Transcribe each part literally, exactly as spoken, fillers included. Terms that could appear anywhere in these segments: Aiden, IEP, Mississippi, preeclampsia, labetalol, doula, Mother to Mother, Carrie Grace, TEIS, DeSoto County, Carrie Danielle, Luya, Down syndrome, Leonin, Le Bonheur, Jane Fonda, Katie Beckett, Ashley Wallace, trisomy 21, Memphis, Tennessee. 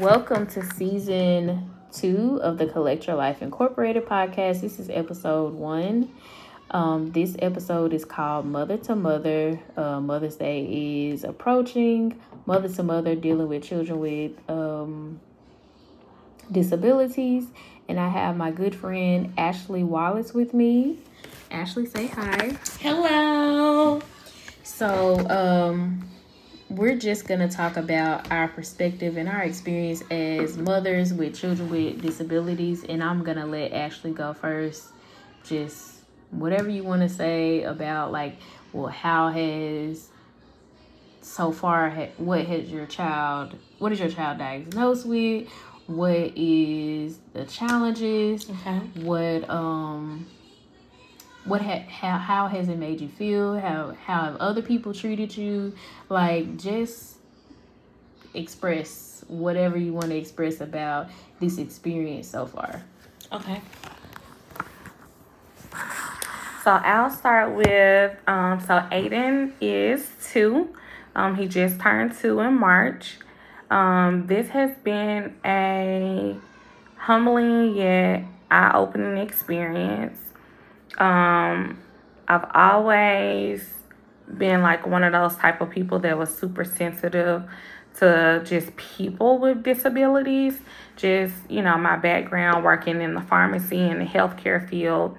Welcome to season two of the Collect Your Life Incorporated podcast. This is episode one. Um, this episode is called Mother to Mother. Uh, Mother's Day is approaching. Mother to Mother, dealing with children with um, disabilities. And I have my good friend Ashley Wallace with me. Ashley, say hi. Hello. So, um... we're just going to talk about our perspective and our experience as mothers with children with disabilities. And I'm going to let Ashley go first. Just whatever you want to say about, like, well, how has so far, what has your child, what is your child diagnosed with? What is the challenges? Okay. What, um... What ha- how how has it made you feel? How how have other people treated you? Like, just express whatever you want to express about this experience so far. Okay. So I'll start with um. So Aiden is two. Um, he just turned two in March. Um, this has been a humbling yet eye-opening experience. Um, I've always been like one of those type of people that was super sensitive to just people with disabilities. Just, you know, my background working in the pharmacy and the healthcare field.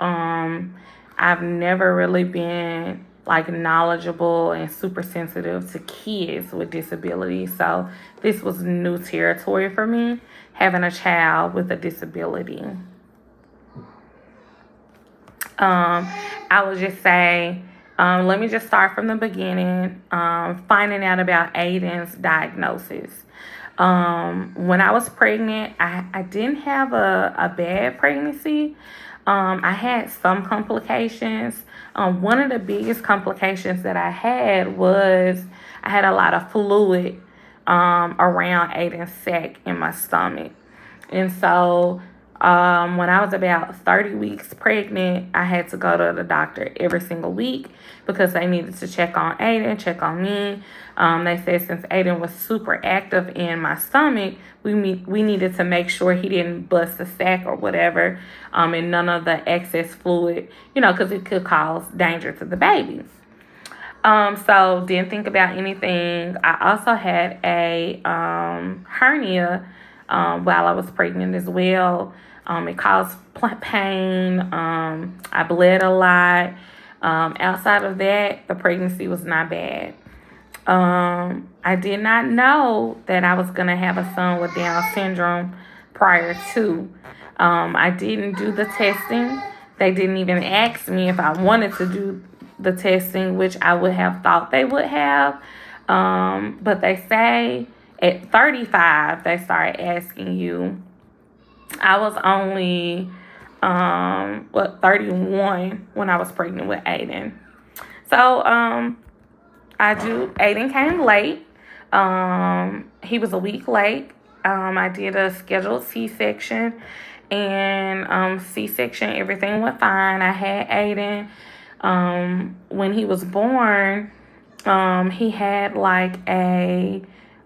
Um, I've never really been like knowledgeable and super sensitive to kids with disabilities. So this was new territory for me, having a child with a disability. Um, I would just say, um, let me just start from the beginning, um, finding out about Aiden's diagnosis. Um, when I was pregnant, I, I didn't have a, a bad pregnancy. Um, I had some complications. Um, one of the biggest complications that I had was I had a lot of fluid, um, around Aiden's sac in my stomach. And so... Um, when I was about thirty weeks pregnant, I had to go to the doctor every single week because they needed to check on Aiden, check on me. Um, they said since Aiden was super active in my stomach, we me- we needed to make sure he didn't bust a sac or whatever, um, and none of the excess fluid, you know, because it could cause danger to the baby. Um, so didn't think about anything. I also had a um, hernia um, while I was pregnant as well. Um, it caused pain. Um, I bled a lot. Um, outside of that, the pregnancy was not bad. Um, I did not know that I was going to have a son with Down syndrome prior to. Um, I didn't do the testing. They didn't even ask me if I wanted to do the testing, which I would have thought they would have. Um, but they say at thirty-five, they started asking you. I was only, um, what, thirty-one when I was pregnant with Aiden. So, um, I do, Aiden came late. Um, he was a week late. Um, I did a scheduled C-section and, um, C-section, everything went fine. I had Aiden, um, when he was born, um, he had like a,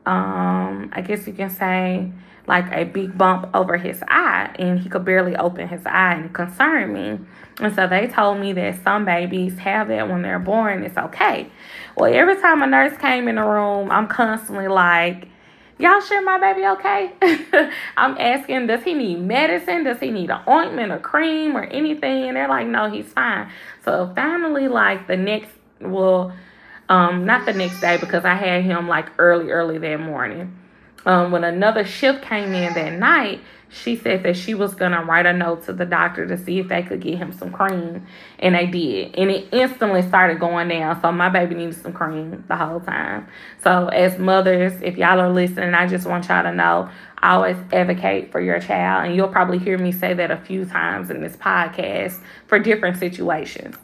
um, I guess you can say, like a big bump over his eye, and he could barely open his eye, and it concerned me. And so they told me that some babies have that when they're born, it's okay. Well, every time a nurse came in the room, I'm constantly like, y'all sure my baby okay? I'm asking, does he need medicine? Does he need an ointment or cream or anything? And they're like, no, he's fine. So finally, like the next, well, um, not the next day, because I had him like early, early that morning. Um, when another shift came in that night, she said that she was going to write a note to the doctor to see if they could get him some cream. And they did. And it instantly started going down. So my baby needed some cream the whole time. So as mothers, if y'all are listening, I just want y'all to know, I always advocate for your child. And you'll probably hear me say that a few times in this podcast for different situations.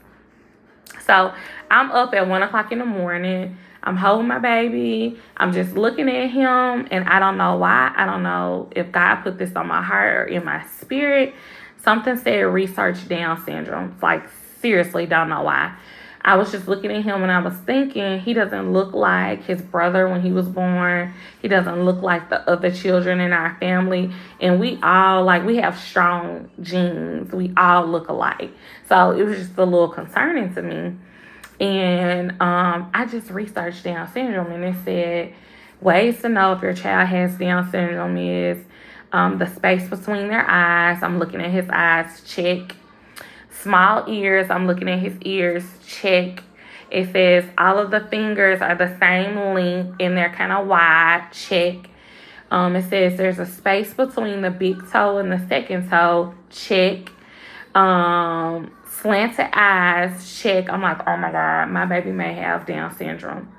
So I'm up at one o'clock in the morning. I'm holding my baby. I'm just looking at him, and I don't know why. I don't know if God put this on my heart or in my spirit. Something said research Down syndrome. Like, seriously, don't know why. I was just looking at him and I was thinking, he doesn't look like his brother when he was born. He doesn't look like the other children in our family. And we all, like, we have strong genes. We all look alike. So it was just a little concerning to me. And um, I just researched Down syndrome, and it said ways to know if your child has Down syndrome is um, the space between their eyes. I'm looking at his eyes, check. Small ears, I'm looking at his ears, check. It says all of the fingers are the same length and they're kind of wide, check. Um, it says there's a space between the big toe and the second toe, check. Um, slanted eyes, check. I'm like, oh my God, my baby may have Down syndrome.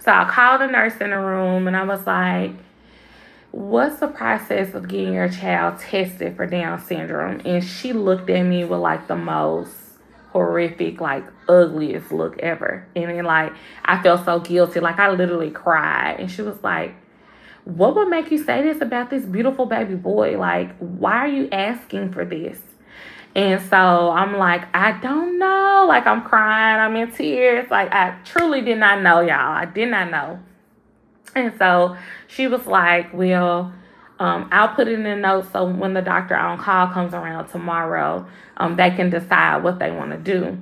So I called a nurse in the room and I was like, what's the process of getting your child tested for Down syndrome? And she looked at me with like the most horrific, like ugliest look ever. And then like, I felt so guilty. Like I literally cried. And she was like, what would make you say this about this beautiful baby boy? Like, why are you asking for this? And so I'm like, I don't know. Like I'm crying. I'm in tears. Like I truly did not know, y'all. I did not know. And so she was like, well, um, I'll put it in a note so when the doctor on call comes around tomorrow, um, they can decide what they want to do.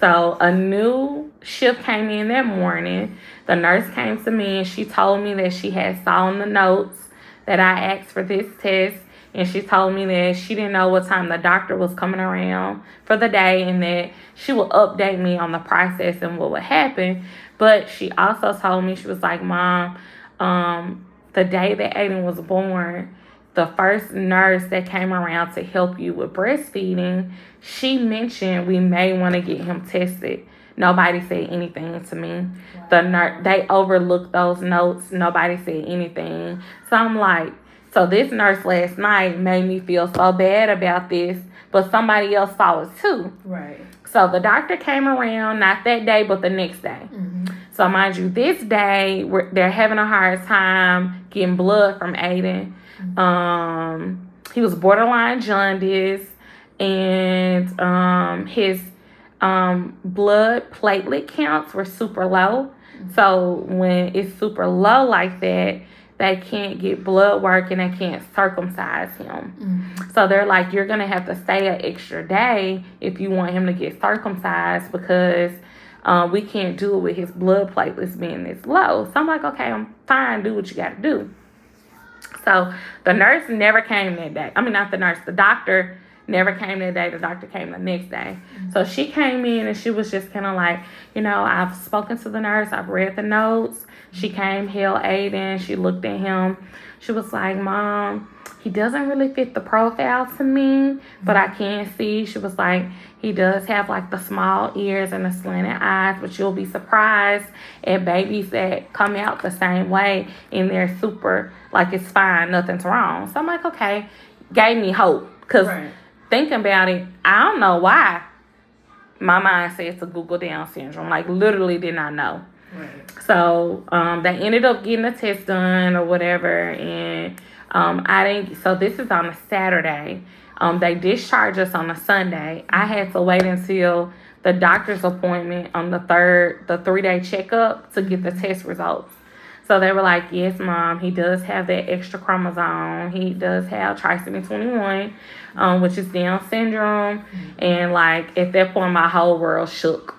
So a new shift came in that morning. The nurse came to me and she told me that she had saw in the notes that I asked for this test. And she told me that she didn't know what time the doctor was coming around for the day and that she would update me on the process and what would happen. But she also told me, she was like, Mom, um, the day that Aiden was born, the first nurse that came around to help you with breastfeeding, she mentioned we may want to get him tested. Nobody said anything to me. Wow. The nurse, they overlooked those notes. Nobody said anything. So I'm like, so this nurse last night made me feel so bad about this, but somebody else saw it too. Right. So the doctor came around, not that day, but the next day. Mm-hmm. So mind you, this day, we're, they're having a hard time getting blood from Aiden. Mm-hmm. Um, he was borderline jaundice, and um, his um, blood platelet counts were super low. Mm-hmm. So when it's super low like that, they can't get blood work and they can't circumcise him. Mm. So they're like, you're going to have to stay an extra day if you want him to get circumcised because uh, we can't do it with his blood platelets being this low. So I'm like, okay, I'm fine. Do what you got to do. So the nurse never came that day. I mean, not the nurse. The doctor never came that day. The doctor came the next day. Mm-hmm. So she came in and she was just kind of like, you know, I've spoken to the nurse. I've read the notes. She came, held Aiden. She looked at him. She was like, Mom, he doesn't really fit the profile to me, but I can see. She was like, he does have like the small ears and the slanted eyes, but you'll be surprised at babies that come out the same way and they're super, like it's fine, nothing's wrong. So I'm like, okay, gave me hope because right. Thinking about it, I don't know why my mind says to Google Down syndrome. Like literally did not know. Right. So um, they ended up getting a test done or whatever, and um, I didn't. So this is on a Saturday. Um, they discharged us on a Sunday. I had to wait until the doctor's appointment on the third, the three-day checkup to get the test results. So they were like, yes, Mom, he does have that extra chromosome. He does have trisomy twenty-one, um, which is Down syndrome. Mm-hmm. And, like, at that point, my whole world shook.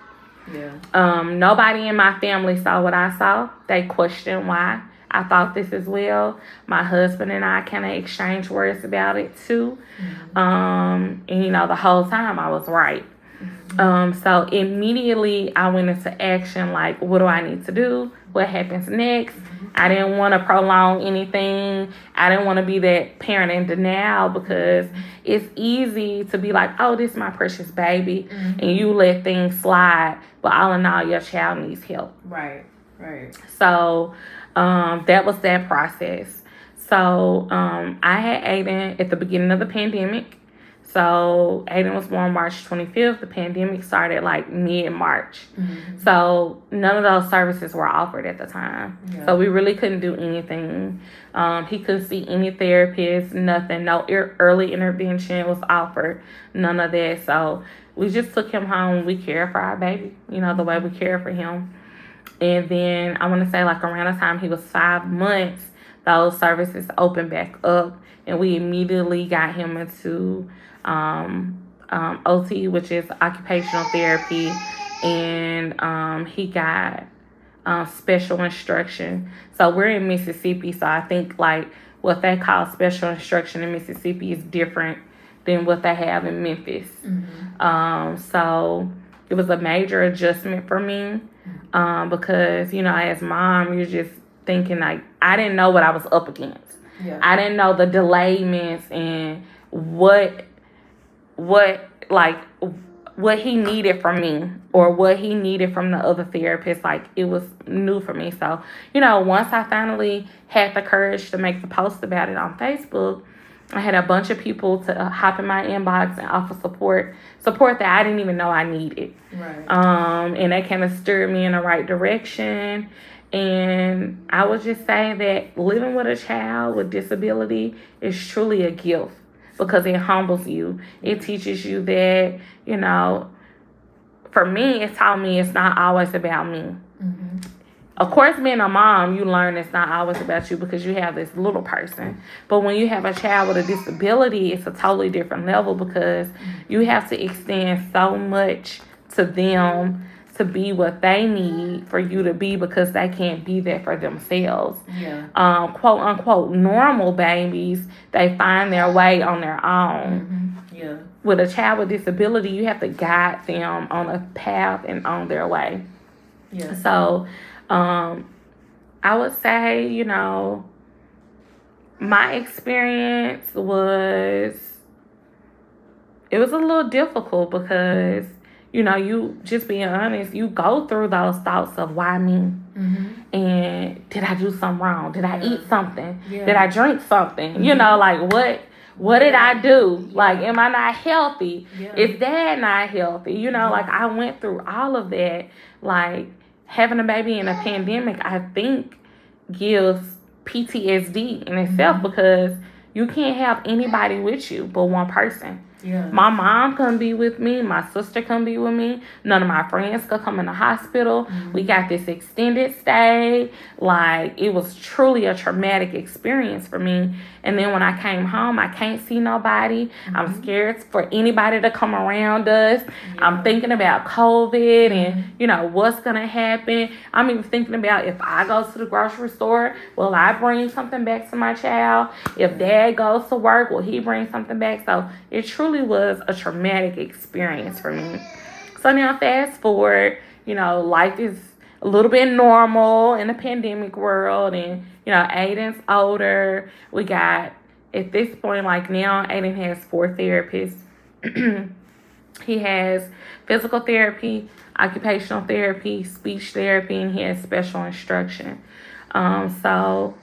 Yeah. Um, nobody in my family saw what I saw. They questioned why I thought this as well. My husband and I kind of exchanged words about it too. Mm-hmm. Um, and you know, the whole time I was right. Mm-hmm. Um, so immediately I went into action. Like, what do I need to do? What happens next? Mm-hmm. I didn't want to prolong anything. I didn't want to be that parent in denial because it's easy to be like, oh, this is my precious baby. Mm-hmm. And you let things slide. But all in all, your child needs help. Right, right. So um, that was that process. So um, I had Aiden at the beginning of the pandemic. So Aiden was born March twenty-fifth. The pandemic started like mid-March. Mm-hmm. So none of those services were offered at the time. Yeah. So we really couldn't do anything. Um, he couldn't see any therapists, nothing. No er- early intervention was offered. None of that. So we just took him home. We cared for our baby, you know, the way we cared for him. And then I want to say like around the time he was five months, those services opened back up. And we immediately got him into um, um, O T, which is occupational therapy. And um, he got um, special instruction. So we're in Mississippi. So I think like what they call special instruction in Mississippi is different than what they have in Memphis. Mm-hmm. Um, so it was a major adjustment for me um, because, you know, as mom, you're just thinking like, I didn't know what I was up against. Yeah. I didn't know the delayments and what, what like, what he needed from me or what he needed from the other therapist. Like, it was new for me. So, you know, once I finally had the courage to make the post about it on Facebook, I had a bunch of people to hop in my inbox and offer support, support that I didn't even know I needed. Right. Um, and that kind of steered me in the right direction. And I was just saying that living with a child with disability is truly a gift because it humbles you. It teaches you that, you know, for me, it taught me it's not always about me. Mm-hmm. Of course, being a mom, you learn it's not always about you because you have this little person. But when you have a child with a disability, it's a totally different level because you have to extend so much to them to be what they need for you to be because they can't be that for themselves. Yeah. Um, quote, unquote, normal babies, they find their way on their own. Mm-hmm. Yeah. With a child with disability, you have to guide them on a path and on their way. Yeah. So um, I would say, you know, my experience was, it was a little difficult because, you know, you just being honest, you go through those thoughts of why me? Mm-hmm. And did I do something wrong? Did I eat something? Yeah. Did I drink something? Mm-hmm. You know, like what what yeah. did I do? Yeah. Like, am I not healthy? Yeah. Is dad not healthy? You know, yeah. like I went through all of that. Like having a baby in a pandemic, I think gives P T S D in itself mm-hmm. because you can't have anybody with you but one person. Yeah. My mom couldn't be with me. My sister couldn't be with me. None of my friends could come in the hospital. Mm-hmm. We got this extended stay. Like, it was truly a traumatic experience for me. And then when I came home, I can't see nobody. Mm-hmm. I'm scared for anybody to come around us. Yeah. I'm thinking about COVID and, you know, what's going to happen. I'm even thinking about if I go to the grocery store, will I bring something back to my child? If dad goes to work, will he bring something back? So it truly was a traumatic experience for me. So now fast forward, you know, life is a little bit normal in the pandemic world, and you know, Aiden's older. We got at this point, like now Aiden has four therapists. He has physical therapy, occupational therapy, speech therapy, and he has special instruction. Um, so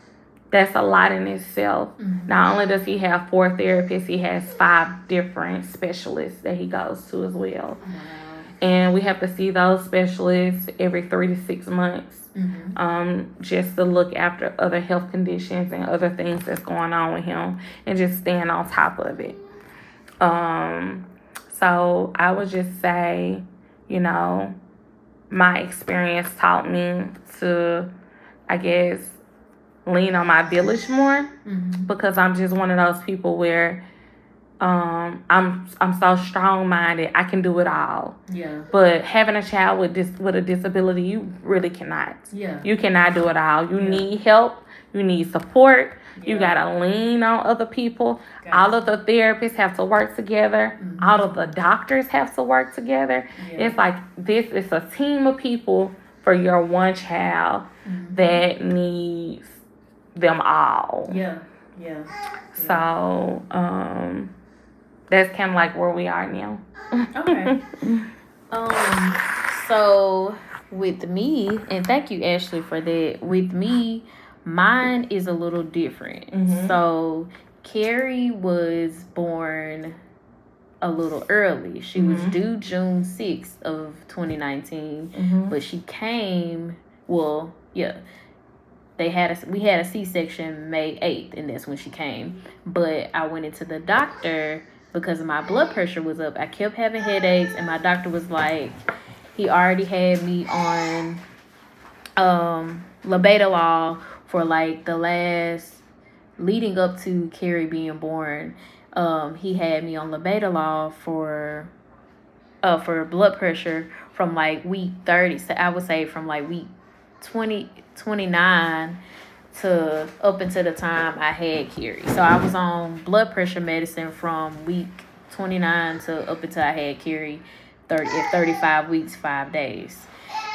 that's a lot in itself. Mm-hmm. Not only does he have four therapists, he has five different specialists that he goes to as well. Wow. And we have to see those specialists every three to six months mm-hmm. um, just to look after other health conditions and other things that's going on with him and just staying on top of it. Um, so I would just say, you know, my experience taught me to, I guess, lean on my village more mm-hmm. because I'm just one of those people where um, I'm I'm so strong-minded. I can do it all. Yeah. But having a child with dis- with a disability, you really cannot. Yeah. You cannot do it all. You yeah. need help. You need support. Yeah. You got to lean on other people. Gotcha. All of the therapists have to work together. Mm-hmm. All of the doctors have to work together. Yeah. It's like this is a team of people for your one child mm-hmm. that needs them all. Yeah, yeah. yeah. So, um, that's kind of like where we are now. Okay. Um, so with me, and thank you, Ashley, for that. With me, mine is a little different. Mm-hmm. So Carrie was born a little early. She mm-hmm. was due June sixth of twenty nineteen, mm-hmm. but she came, well, yeah, they had a, we had a C-section May eighth, and that's when she came. But I went into the doctor because my blood pressure was up. I kept having headaches, and my doctor was like, he already had me on um, labetalol for like the last, leading up to Carrie being born. Um, he had me on labetalol for uh for blood pressure from like week thirty, so I would say from like week twenty, twenty-nine to up until the time I had Carrie. So I was on blood pressure medicine from week twenty-nine to up until I had Carrie, thirty, thirty-five weeks, five days.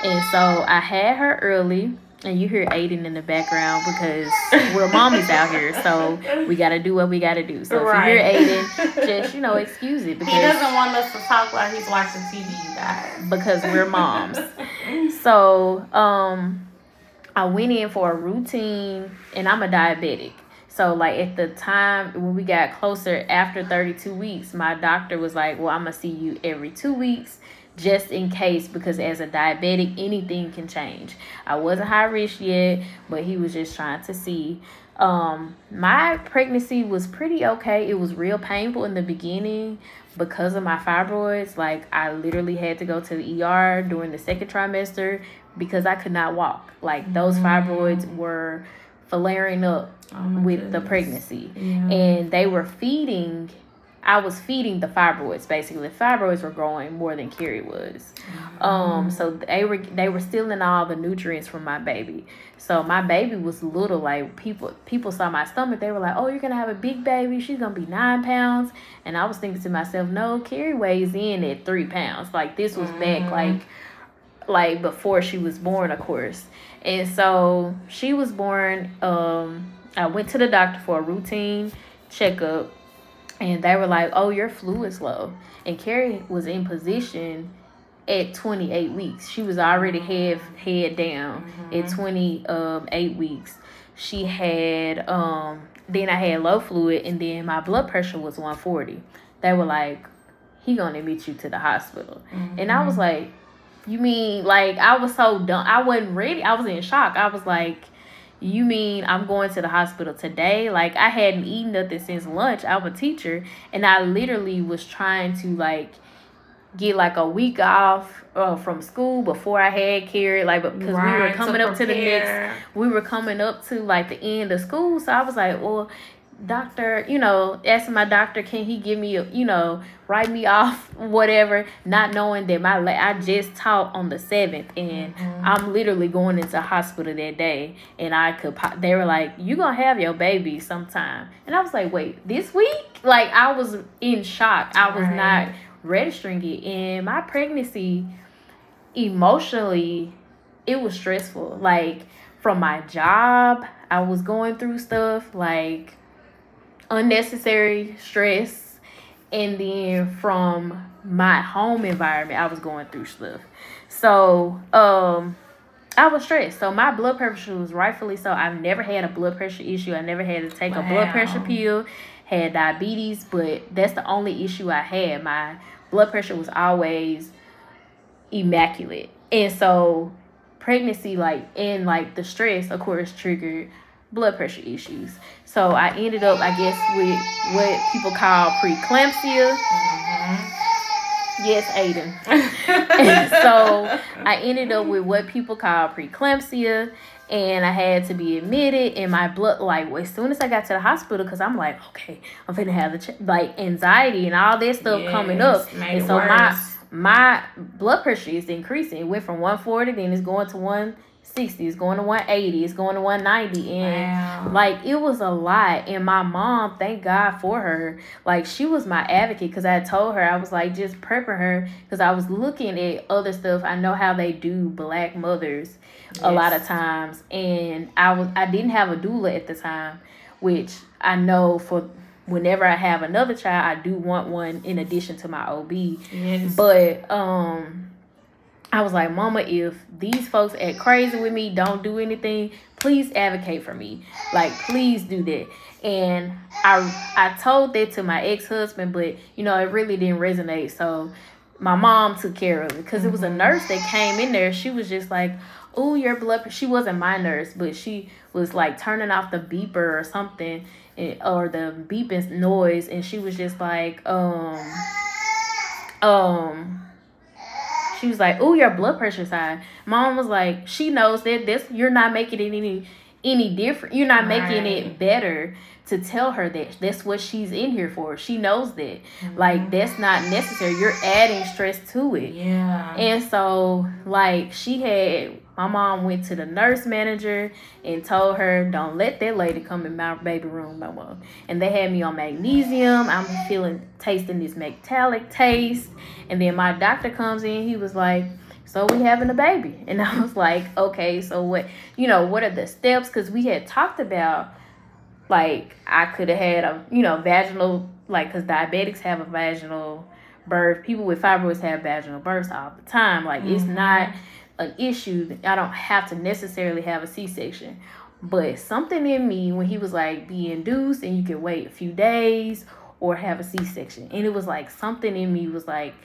And so I had her early. And you hear Aiden in the background because we're mommies out here, so we got to do what we got to do. So right. If you hear Aiden, just, you know, excuse it. Because he doesn't want us to talk while he's watching T V, you guys. Because we're moms. So um, I went in for a routine, and I'm a diabetic. So, like, at the time when we got closer after thirty-two weeks, my doctor was like, well, I'm going to see you every two weeks. Just in case, because as a diabetic, anything can change. I wasn't high risk yet, but he was just trying to see. Um, my pregnancy was pretty okay. It was real painful in the beginning because of my fibroids. Like, I literally had to go to the E R during the second trimester because I could not walk. Like, those fibroids were flaring up oh with goodness. the pregnancy. Yeah. And they were feeding... I was feeding the fibroids, basically. The fibroids were growing more than Carrie was. Mm-hmm. Um, so they were they were stealing all the nutrients from my baby. So my baby was little. Like, people people saw my stomach. They were like, oh, you're going to have a big baby. She's going to be nine pounds. And I was thinking to myself, no, Carrie weighs in at three pounds. Like, this was mm-hmm. back, like, like before she was born, of course. And so she was born. Um, I went to the doctor for a routine checkup. And they were like, oh, your flu is low. And Carrie was in position at twenty-eight weeks. She was already head, head down mm-hmm. at twenty-eight weeks. She had, um, then I had low fluid, and then my blood pressure was one forty. They were like, he gonna admit you to the hospital. Mm-hmm. And I was like, you mean, like, I was so dumb. I wasn't ready. I was in shock. I was like, you mean I'm going to the hospital today? Like, I hadn't eaten nothing since lunch. I'm a teacher, and I literally was trying to, like, get, like, a week off uh, from school before I had Carrie. Like, because right, we were coming to up to the next, we were coming up to, like, the end of school. So I was like, well, doctor, you know, asking my doctor, can he give me, a, you know, write me off, whatever, not knowing that my, la- I just taught on the seventh, and mm-hmm. I'm literally going into hospital that day, and I could, pop- they were like, you gonna have your baby sometime, and I was like, wait, this week? Like, I was in shock. I was right. not registering it, and my pregnancy, emotionally, it was stressful. Like, from my job, I was going through stuff, like, unnecessary stress, and then from my home environment I was going through stuff. So um I was stressed. So my blood pressure was rightfully so. I've never had a blood pressure issue. I never had to take wow. a blood pressure pill. Had diabetes, but that's the only issue I had. My blood pressure was always immaculate. And so pregnancy, like, and like the stress, of course, triggered blood pressure issues. So I ended up, I guess, with what people call preeclampsia. Mm-hmm. Yes, Aiden. And so I ended up with what people call preeclampsia, and I had to be admitted. And my blood, like, as soon as I got to the hospital, because I'm like, okay, I'm finna have the ch- like anxiety and all that stuff yes, coming up, and so worse. my my blood pressure is increasing. It went from one forty, then it's going to one. sixty, it's going to one eighty, it's going to one ninety, and wow. like, it was a lot. And my mom, thank God for her, like, she was my advocate, because I had told her, I was like, just prepping her, because I was looking at other stuff. I know how they do Black mothers yes. a lot of times, and I was I didn't have a doula at the time, which I know for whenever I have another child, I do want one in addition to my O B. Yes. But um I was like, Mama, if these folks act crazy with me, don't do anything, please advocate for me. Like, please do that. And I I told that to my ex-husband, but, you know, it really didn't resonate. So my mom took care of it, because mm-hmm. it was a nurse that came in there. She was just like, oh, your blood. She wasn't my nurse, but she was like turning off the beeper or something, and, or the beeping noise. And she was just like, um, um, she was like, oh, your blood pressure's high. Mom was like, she knows that this, you're not making it any, any different. You're not right. making it better to tell her that that's what she's in here for. She knows that. Mm-hmm. Like, that's not necessary. You're adding stress to it. Yeah. And so, like, she had, my mom went to the nurse manager and told her, don't let that lady come in my baby room no more. And they had me on magnesium. I'm feeling, tasting this metallic taste. And then my doctor comes in. He was like, so we having a baby. And I was like, okay, so what, you know, what are the steps? Because we had talked about, like, I could have had a, you know, vaginal, like, because diabetics have a vaginal birth. People with fibroids have vaginal births all the time. Like, mm-hmm. it's not an issue. I don't have to necessarily have a C-section. But something in me, when he was like, be induced and you can wait a few days or have a C-section. And it was like, something in me was like,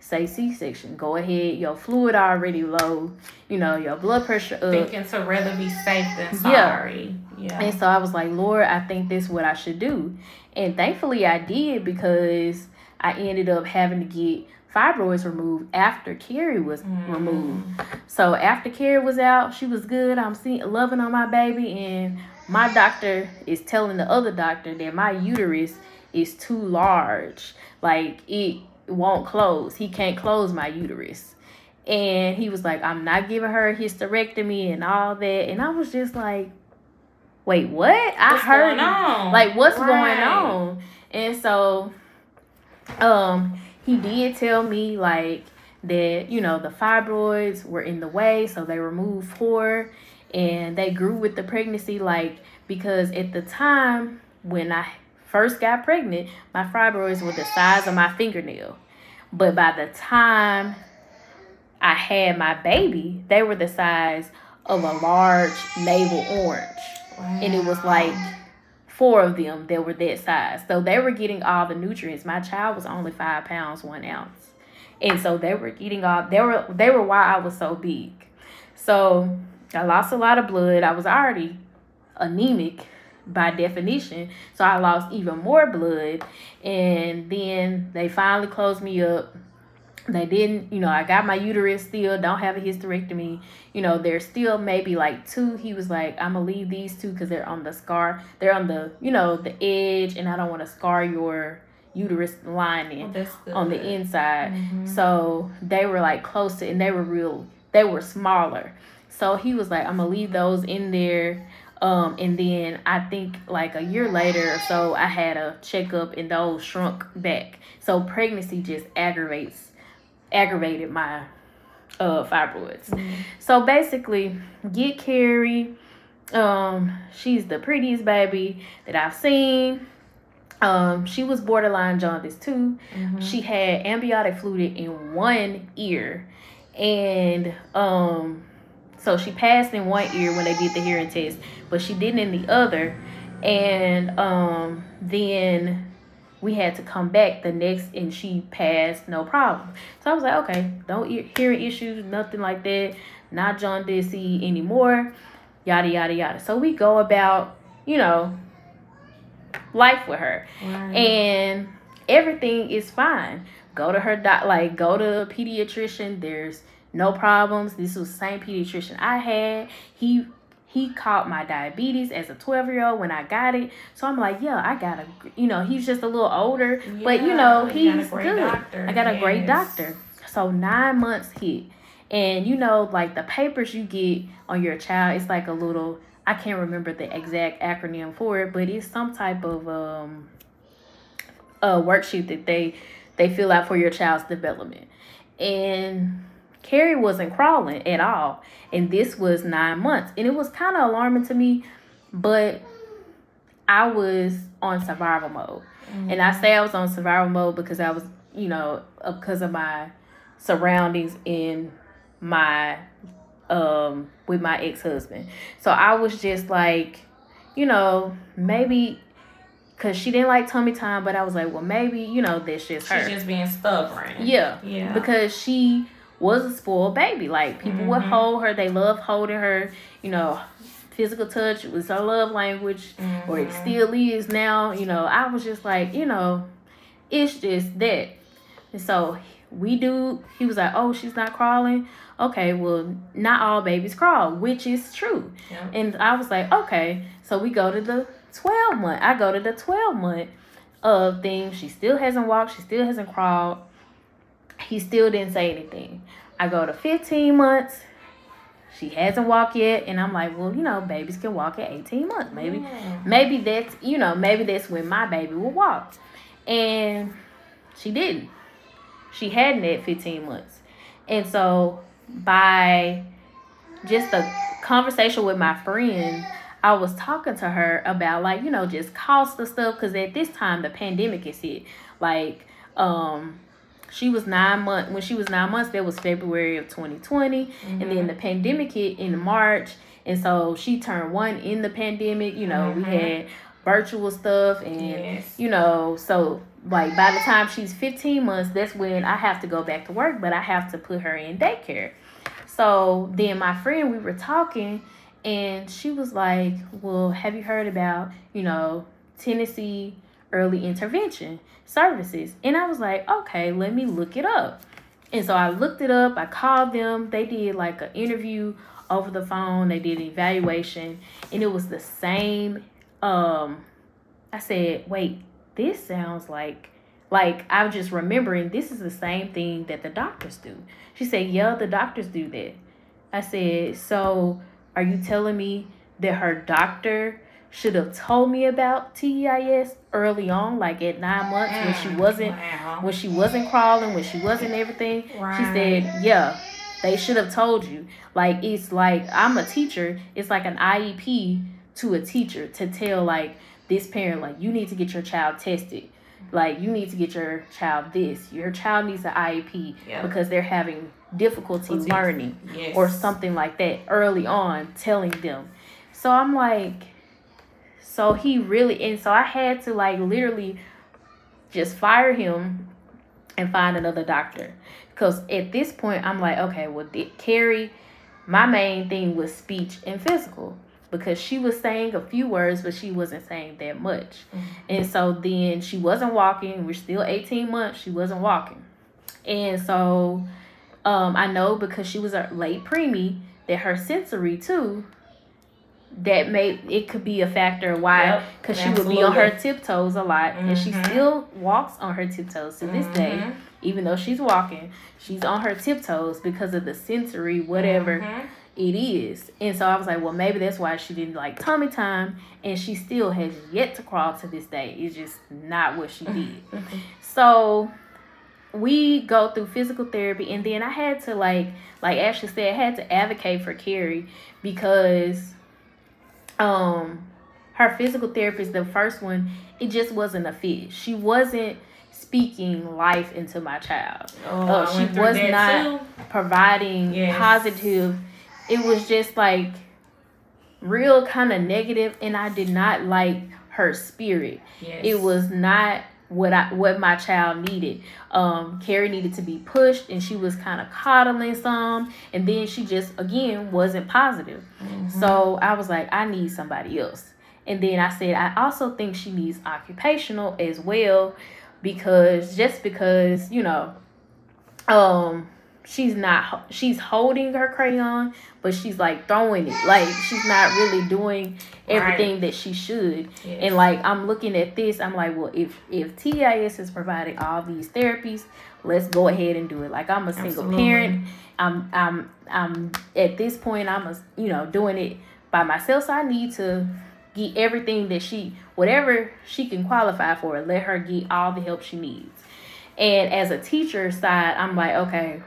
say C-section. Go ahead. Your fluid already low. You know, your blood pressure up. Thinking to rather be safe than sorry. Yeah. Yeah. And so I was like, Lord, I think this is what I should do. And thankfully I did, because I ended up having to get fibroids removed after Carrie was mm. removed. So after Carrie was out, she was good. I'm seeing, loving on my baby. And my doctor is telling the other doctor that my uterus is too large. Like, it won't close. He can't close my uterus. And he was like, I'm not giving her a hysterectomy and all that. And I was just like, wait, what? I what's heard, going on? Like, what's right. going on? And so, um, he did tell me, like, that, you know, the fibroids were in the way, so they removed four, and they grew with the pregnancy, like, because at the time when I first got pregnant, my fibroids were the size of my fingernail, but by the time I had my baby, they were the size of a large navel orange. Wow. And it was like four of them that were that size. So they were getting all the nutrients. My child was only five pounds, one ounce. And so they were getting all, they were, they were why I was so big. So I lost a lot of blood. I was already anemic by definition. So I lost even more blood. And then they finally closed me up. They didn't, you know, I got my uterus still, don't have a hysterectomy. You know, there's still maybe like two. He was like, I'm going to leave these two because they're on the scar. They're on the, you know, the edge, and I don't want to scar your uterus lining oh, on the inside. Mm-hmm. So they were like close to, and they were real, they were smaller. So he was like, I'm going to leave those in there. Um, and then I think like a year later or so, I had a checkup and those shrunk back. So pregnancy just aggravates aggravated my uh fibroids. Mm-hmm. So basically, get Carrie. Um, she's the prettiest baby that I've seen. Um, she was borderline jaundice too. Mm-hmm. She had amniotic fluid in one ear, and um, so she passed in one ear when they did the hearing test, but she didn't in the other. And um, then we had to come back the next, and she passed, no problem. So I was like, okay, don't hear issues, nothing like that, not jaundice anymore, yada, yada, yada. So we go about, you know, life with her. Right. And everything is fine. Go to her, doc, like, go to a pediatrician. There's no problems. This was the same pediatrician I had. He... He caught my diabetes as a twelve-year-old when I got it. So I'm like, yeah, I got a, you know, he's just a little older. Yeah, but, you know, he's good. Doctor. I got yes. a great doctor. So nine months hit. And, you know, like the papers you get on your child, it's like a little, I can't remember the exact acronym for it, but it's some type of um, a worksheet that they, they fill out for your child's development. And Carrie wasn't crawling at all, and this was nine months, and it was kind of alarming to me, but I was on survival mode. Mm-hmm. And I say I was on survival mode because I was, you know, because of my surroundings in my um, with my ex-husband. So I was just like, you know, maybe, because she didn't like tummy time, but I was like, well, maybe, you know, that's just her. She's just being stubborn. Yeah. Yeah. Because she was a spoiled baby. Like, people mm-hmm. would hold her. They love holding her, you know. Physical touch was her love language, mm-hmm. or it still is now. You know, I was just like, you know, it's just that. And so we do, he was like, oh, she's not crawling. Okay, well, not all babies crawl, which is true. Yeah. And I was like, okay. So we go to the twelve month. I go to the twelve month of things. She still hasn't walked. She still hasn't crawled. He still didn't say anything. I go to fifteen months. She hasn't walked yet, and I'm like, well, you know, babies can walk at eighteen months. Maybe, yeah. maybe that's, you know, maybe that's when my baby will walk. And she didn't. She hadn't at fifteen months. And so by just a conversation with my friend, I was talking to her about, like, you know, just cost of stuff, because at this time the pandemic is hit. Like, um... She was nine months. When she was nine months, that was February of twenty twenty. Mm-hmm. And then the pandemic hit in March. And so she turned one in the pandemic. You know, mm-hmm. we had virtual stuff. And, yes. you know, so, like, by the time she's fifteen months, that's when I have to go back to work. But I have to put her in daycare. So then my friend, we were talking. And she was like, well, have you heard about, you know, Tennessee early intervention services? And I was like, okay, let me look it up. And so I looked it up. I called them. They did like an interview over the phone. They did an evaluation, and it was the same. Um, I said, wait, this sounds like, like I was just remembering this is the same thing that the doctors do. She said, yeah, the doctors do that. I said, so are you telling me that her doctor should have told me about T E I S early on, like at nine months when she wasn't wow. when she wasn't crawling, when she wasn't everything? Right. She said, yeah, they should have told you. Like, it's like, I'm a teacher. It's like an I E P to a teacher to tell, like, this parent, like, you need to get your child tested. Like, you need to get your child this. Your child needs an I E P yep. because they're having difficulty learning yes. or something like that early on, telling them. So I'm like... So he really, and so I had to, like, literally just fire him and find another doctor. Because at this point, I'm like, okay, well, Carrie, my main thing was speech and physical. Because she was saying a few words, but she wasn't saying that much. Mm-hmm. And so then she wasn't walking. We're still eighteen months. She wasn't walking. And so um, I know because she was a late preemie that her sensory, too, that made it could be a factor why, because yep, she would be on her tiptoes a lot, mm-hmm. and she still walks on her tiptoes to this mm-hmm. day, even though she's walking, she's on her tiptoes because of the sensory whatever mm-hmm. it is. And so I was like, well, maybe that's why she didn't like tummy time, and she still has yet to crawl to this day. It's just not what she did. So we go through physical therapy, and then I had to, like like Ashley said, I had to advocate for Carrie because Um, her physical therapist, the first one, it just wasn't a fit. She wasn't speaking life into my child. Oh, uh, she was not too. providing yes. positive. It was just like real kind of negative, and I did not like her spirit. Yes. It was not what I what my child needed. Um, Carrie needed to be pushed, and she was kind of coddling some, and then she just again wasn't positive. Mm-hmm. So I was like, I need somebody else. And then I said, I also think she needs occupational as well, because just because you know, um, she's not she's holding her crayon, but she's like throwing it, like she's not really doing everything right. that she should. Yes. And like I'm looking at this, I'm like, well, if if T E I S is providing all these therapies, let's go ahead and do it. Like I'm a single Absolutely. parent. I'm I'm I'm at this point I'm a, you know doing it by myself, so I need to get everything that she whatever she can qualify for. Let her get all the help she needs. And as a teacher side, I'm like, okay,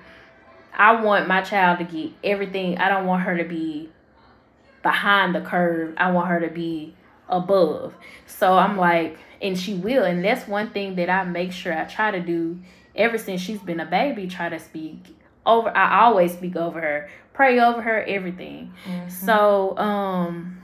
I want my child to get everything. I don't want her to be behind the curve. I want her to be above. So I'm like, and she will. And that's one thing that I make sure I try to do ever since she's been a baby, try to speak over. I always speak over her, pray over her, everything. Mm-hmm. So um,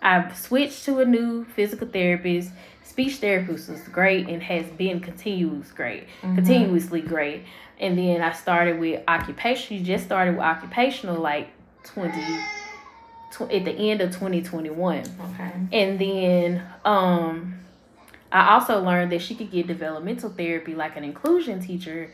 I've switched to a new physical therapist. Speech therapist was great and has been continuous great, mm-hmm. continuously great. And then I started with occupational, just started with occupational like twenty tw- at the end of twenty twenty-one. Okay. And then um, I also learned that she could get developmental therapy, like an inclusion teacher,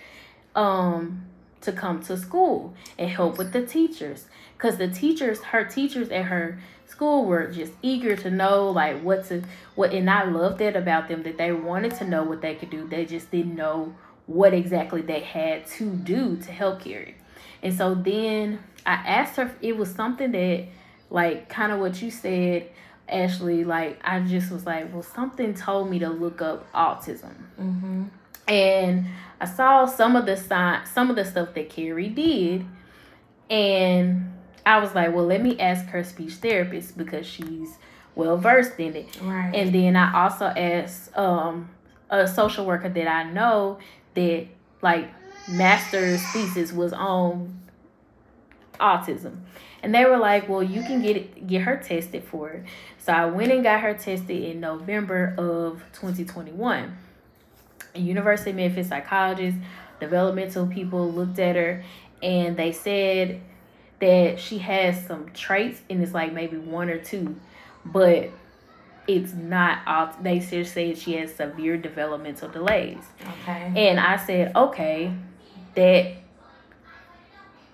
um, to come to school and help with the teachers. Because the teachers, her teachers at her school were just eager to know like what to, what, and I loved that about them, that they wanted to know what they could do. They just didn't know what exactly they had to do to help Carrie. And so then I asked her, it was something that like kind of what you said, Ashley, like I just was like, well, something told me to look up autism. Mm-hmm. And I saw some of the sign, some of the stuff that Carrie did, and I was like, well, let me ask her speech therapist because she's well versed in it. Right. And then I also asked um, a social worker that I know that like master's thesis was on autism, and they were like, well, you can get it, get her tested for it. So I went and got her tested in November of twenty twenty-one. A University of Memphis psychologist, developmental people looked at her, and they said that she has some traits, and it's like maybe one or two, but it's not, they just said she has severe developmental delays. Okay. And I said, okay, that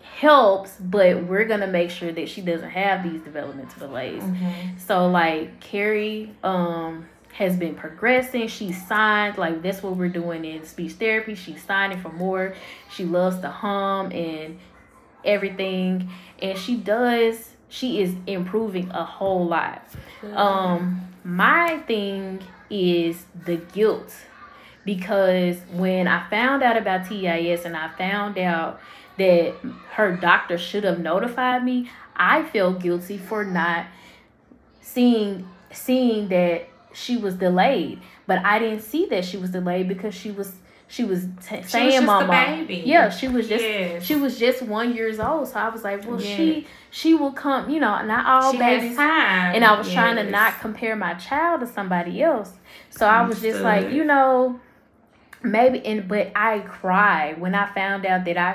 helps, but we're gonna make sure that she doesn't have these developmental delays. Mm-hmm. So like Carrie um has been progressing. She signed, like that's what we're doing in speech therapy. She's signing for more. She loves to hum and everything, and she does she is improving a whole lot. Um my thing is the guilt, because when I found out about T E I S and I found out that her doctor should have notified me, I felt guilty for not seeing seeing that she was delayed. But I didn't see that she was delayed because she was She was t- she saying, was just "Mama, a baby." Yeah, she was just yes. she was just one years old. So I was like, "Well, yes. she she will come, you know." Not all she babies. Time. And I was yes. trying to not compare my child to somebody else. So I was just like, you know, maybe. And but I cried when I found out that I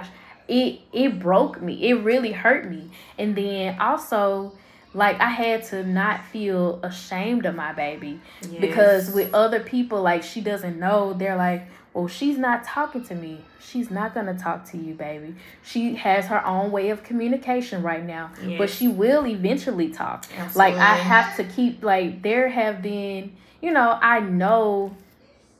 it it broke me. It really hurt me. And then also, like, I had to not feel ashamed of my baby, yes. because with other people, like, she doesn't know. They're like, well, she's not talking to me. She's not going to talk to you, baby. She has her own way of communication right now, yes. but she will eventually talk. Absolutely. Like, I have to keep, like, there have been, you know, I know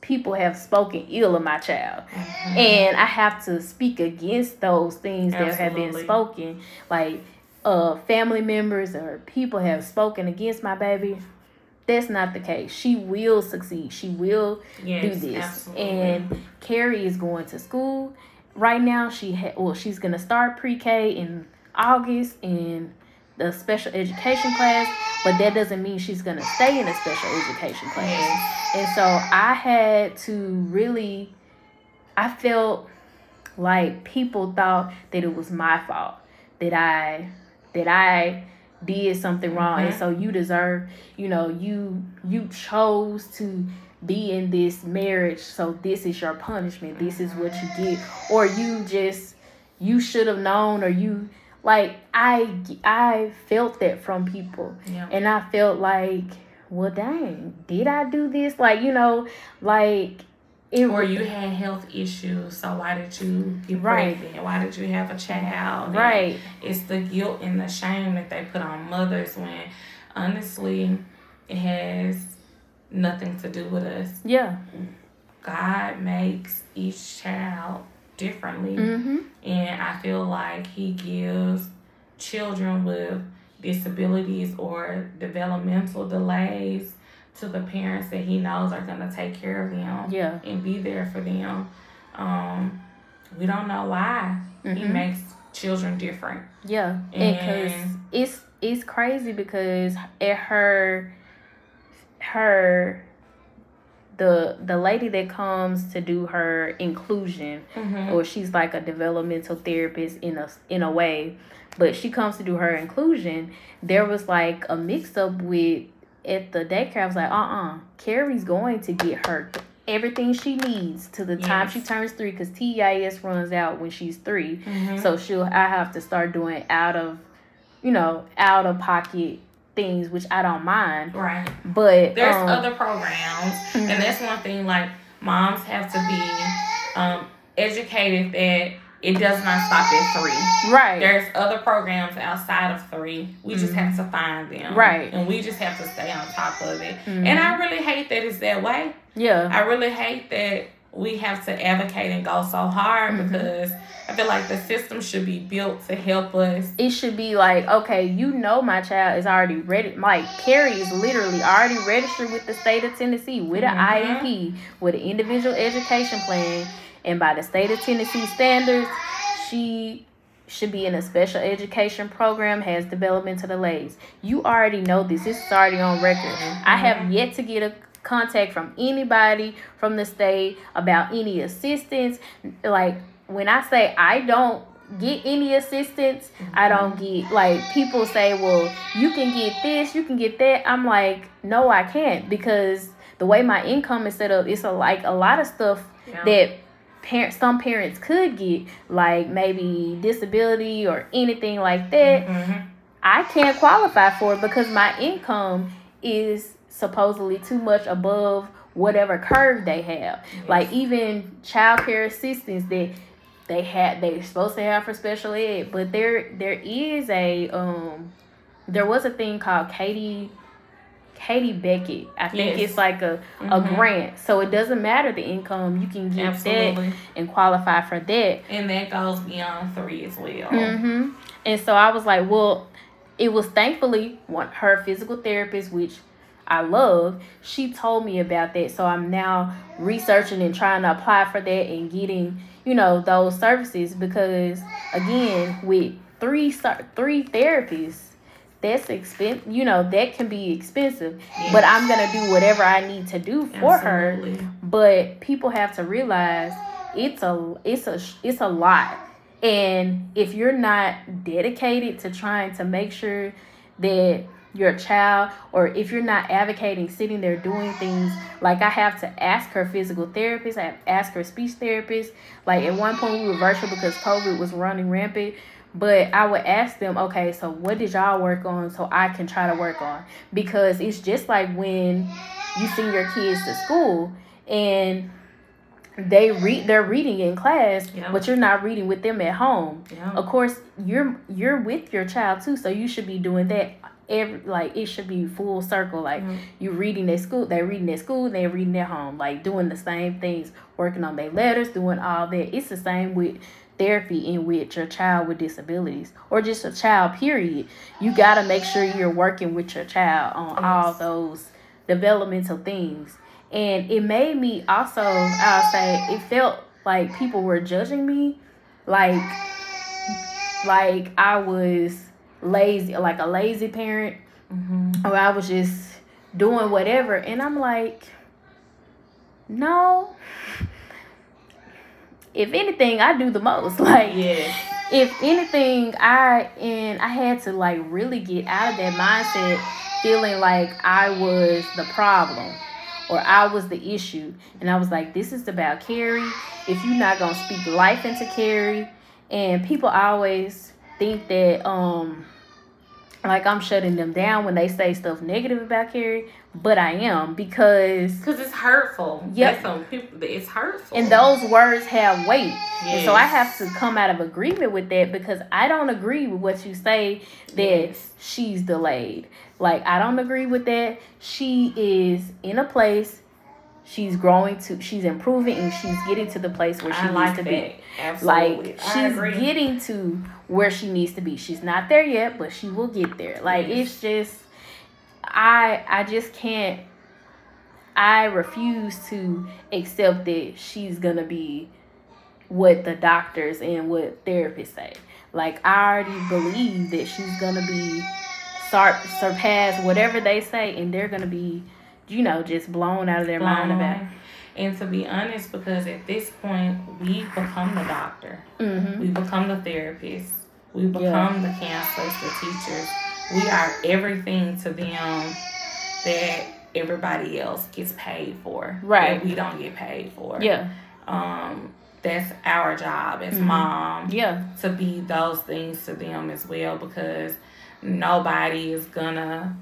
people have spoken ill of my child, mm-hmm. and I have to speak against those things Absolutely. That have been spoken. Like, uh, family members or people have spoken against my baby. That's not the case. She will succeed. She will yes, do this. Absolutely. And Carrie is going to school right now. She ha- well, she's going to start pre-K in August in the special education class, but that doesn't mean she's going to stay in a special education class. And so I had to really, I felt like people thought that it was my fault, that I, that I, did something wrong, mm-hmm. and so you deserve, you know, you you chose to be in this marriage, so this is your punishment, this is what you get, or you just, you should have known, or you, like, I, I felt that from people, yeah. and I felt like, well, dang, did I do this? Like, you know, like, it, or you had health issues, so why did you get right. pregnant? Why did you have a child? Right. And it's the guilt and the shame that they put on mothers when, honestly, it has nothing to do with us. Yeah. God makes each child differently. Mm-hmm. And I feel like he gives children with disabilities or developmental delays to the parents that he knows are going to take care of them yeah. and be there for them. Um, we don't know why mm-hmm. he makes children different. Yeah, and because it's it's crazy because at her her the the lady that comes to do her inclusion, mm-hmm. or she's like a developmental therapist in a in a way, but she comes to do her inclusion, there was like a mix up with at the daycare. I was like, uh-uh, Carrie's going to get her everything she needs to the yes. time she turns three, because T E I S runs out when she's three. Mm-hmm. So she'll I have to start doing out of, you know, out of pocket things, which I don't mind. Right. But there's um, other programs, mm-hmm. and that's one thing. Like, moms have to be um, educated that it does not stop at three. Right. There's other programs outside of three. We mm-hmm. just have to find them. Right. And we just have to stay on top of it. Mm-hmm. And I really hate that it's that way. Yeah. I really hate that we have to advocate and go so hard, mm-hmm. because I feel like the system should be built to help us. It should be like, okay, you know, my child is already ready. Like, Carrie is literally already registered with the state of Tennessee with an mm-hmm. I E P, with an individual education plan. And by the state of Tennessee standards, she should be in a special education program, has developmental delays. You already know this. This is already on record. Mm-hmm. I have yet to get a contact from anybody from the state about any assistance. Like, when I say I don't get any assistance, mm-hmm. I don't get, like, people say, well, you can get this, you can get that. I'm like, no, I can't, because the way my income is set up, it's a, like a lot of stuff yeah. that parents, some parents could get, like maybe disability or anything like that. Mm-hmm. I can't qualify for it because my income is supposedly too much above whatever curve they have. Yes. Like, even child care assistance that they had, they're supposed to have for special ed, but there there is a um there was a thing called Katie Katie Beckett. I think yes. it's like a, mm-hmm. a grant. So it doesn't matter the income. You can get Absolutely. that and qualify for that. And that goes beyond three as well. Mm-hmm. And so I was like, well, it was thankfully one, her physical therapist, which I love, she told me about that. So I'm now researching and trying to apply for that and getting, you know, those services. Because, again, with three three therapists, that's expensive, you know, that can be expensive, yes. but I'm going to do whatever I need to do for Absolutely. her. But people have to realize it's a, it's a, it's a lot. And if you're not dedicated to trying to make sure that your child, or if you're not advocating, sitting there doing things, like I have to ask her physical therapist, I have to ask her speech therapist. Like, at one point we were virtual because COVID was running rampant. But I would ask them, okay, so what did y'all work on so I can try to work on? Because it's just like when you send your kids to school and they read, they're reading in class, yeah. but you're not reading with them at home. Yeah. Of course, you're you're with your child too, so you should be doing that. Every, like, it should be full circle. Like, mm-hmm. you reading at school, they reading at school, they reading at home. Like, doing the same things, working on their letters, doing all that. It's the same with therapy and with your child with disabilities, or just a child, period. You got to make sure you're working with your child on yes. all those developmental things. And it made me also, I'll say, it felt like people were judging me, like like I was lazy, like a lazy parent, mm-hmm. or I was just doing whatever. And I'm like, no. If anything, I do the most. Like, yes. if anything, I and I had to like really get out of that mindset, feeling like I was the problem or I was the issue. And I was like, this is about Carrie. If you're not gonna speak life into Carrie, and people always think that um like I'm shutting them down when they say stuff negative about Carrie, but I am, because because it's hurtful. Yep. That's people, it's hurtful. And those words have weight. Yes. And so I have to come out of agreement with that, because I don't agree with what you say that yes. she's delayed. Like, I don't agree with that. She is in a place, she's growing to, she's improving, and she's getting to the place where she I needs like to that. be. Absolutely. Like, I she's agree. getting to where she needs to be. She's not there yet, but she will get there. Like, yes. it's just, I I just can't, I refuse to accept that she's going to be what the doctors and what therapists say. Like, I already believe that she's going to be, sur- surpass whatever they say, and they're going to be you know, just blown out of their blown. mind about it. And to be honest, because at this point, we become the doctor. Mm-hmm. We become the therapist. We become yeah. the counselors, the teachers. We are everything to them that everybody else gets paid for. Right. That we don't get paid for. Yeah. Um, that's our job as mm-hmm. mom. Yeah. To be those things to them as well, because nobody is gonna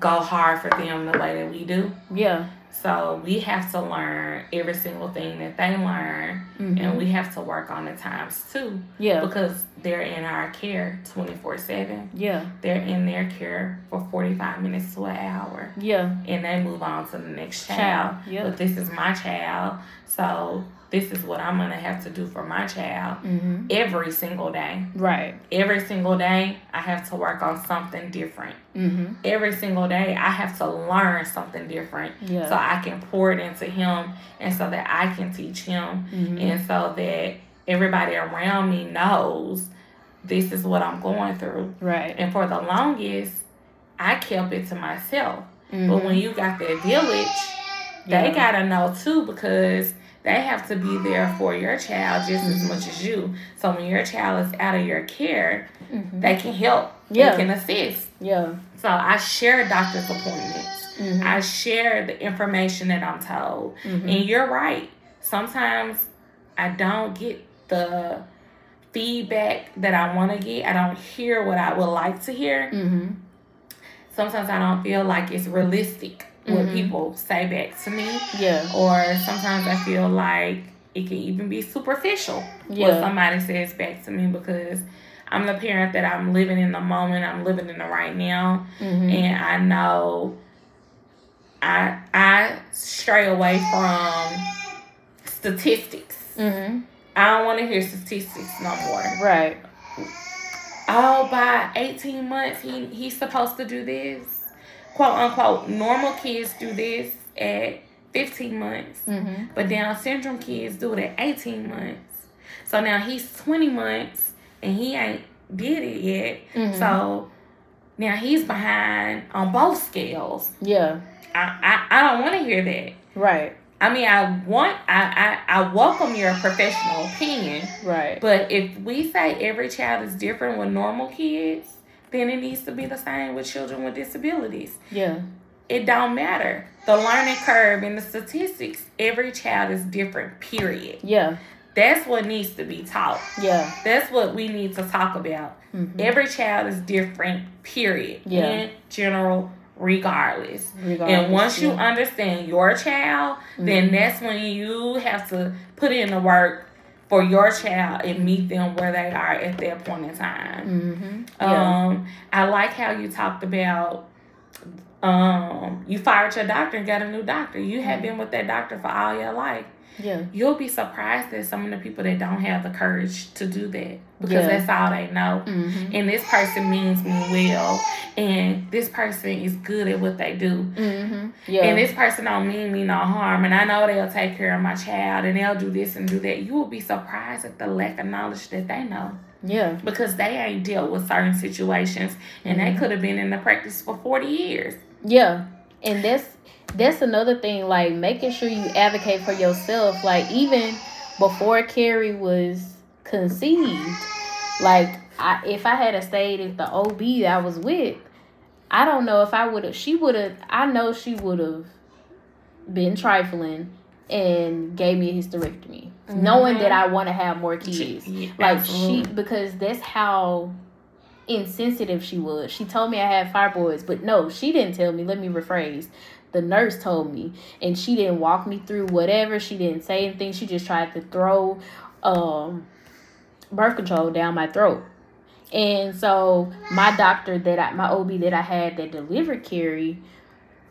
go hard for them the way that we do. Yeah. So we have to learn every single thing that they learn, mm-hmm. and we have to work on the times too. Yeah. Because they're in our care twenty-four seven. Yeah. They're in their care for forty-five minutes to an hour. Yeah. And they move on to the next child. child. Yeah. But this is my child, so this is what I'm going to have to do for my child mm-hmm. every single day. Right. Every single day, I have to work on something different. Mm-hmm. Every single day, I have to learn something different yeah. so I can pour it into him and so that I can teach him mm-hmm. and so that everybody around me knows this is what I'm going through. Right. And for the longest, I kept it to myself. Mm-hmm. But when you got that village, yeah. they got to know too, because they have to be there for your child just as much as you. So when your child is out of your care, mm-hmm. they can help. Yeah. They can assist. Yeah. So I share doctor's appointments. Mm-hmm. I share the information that I'm told. Mm-hmm. And you're right. Sometimes I don't get the feedback that I want to get. I don't hear what I would like to hear. Mm-hmm. Sometimes I don't feel like it's realistic. What mm-hmm. people say back to me. Yeah. Or sometimes I feel like it can even be superficial yeah. what somebody says back to me, because I'm the parent that I'm living in the moment, I'm living in the right now, mm-hmm. and I know I I stray away from statistics. Mm-hmm. I don't want to hear statistics no more. Right. Oh, by eighteen months, he he's supposed to do this. Quote, unquote, normal kids do this at fifteen months. Mm-hmm. But Down syndrome kids do it at eighteen months. So now he's twenty months and he ain't did it yet. Mm-hmm. So now he's behind on both scales. Yeah. I, I, I don't want to hear that. Right. I mean, I want, I, I, I welcome your professional opinion. Right. But if we say every child is different with normal kids, then it needs to be the same with children with disabilities. Yeah. It don't matter. The learning curve and the statistics, every child is different, period. Yeah. That's what needs to be taught. Yeah. That's what we need to talk about. Mm-hmm. Every child is different, period. Yeah. In general, regardless. regardless and once yeah. you understand your child, mm-hmm. then that's when you have to put in the work for your child and meet them where they are at that point in time. Mm-hmm. Yeah. Um, I like how you talked about um, you fired your doctor and got a new doctor. You have been with that doctor for all your life. Yeah. You'll be surprised at some of the people that don't have the courage to do that, because yeah. that's all they know. Mm-hmm. And this person means me well, and this person is good at what they do. Mm-hmm. Yeah. And this person don't mean me no harm, and I know they'll take care of my child, and they'll do this and do that. You will be surprised at the lack of knowledge that they know. Yeah. Because they ain't dealt with certain situations, and mm-hmm. they could have been in the practice for forty years. Yeah. And that's That's another thing, like, making sure you advocate for yourself. Like, even before Carrie was conceived, like, I, if I had stayed at the O B I was with, I don't know if I would have, she would have, I know she would have been trifling and gave me a hysterectomy, mm-hmm. knowing that I want to have more kids. Yeah, like, absolutely. She, because that's how insensitive she was. She told me I had fibroids, but no, she didn't tell me. Let me rephrase. The nurse told me, and she didn't walk me through whatever. She didn't say anything. She just tried to throw um, birth control down my throat. And so my doctor that I, my O B that I had that delivered Carrie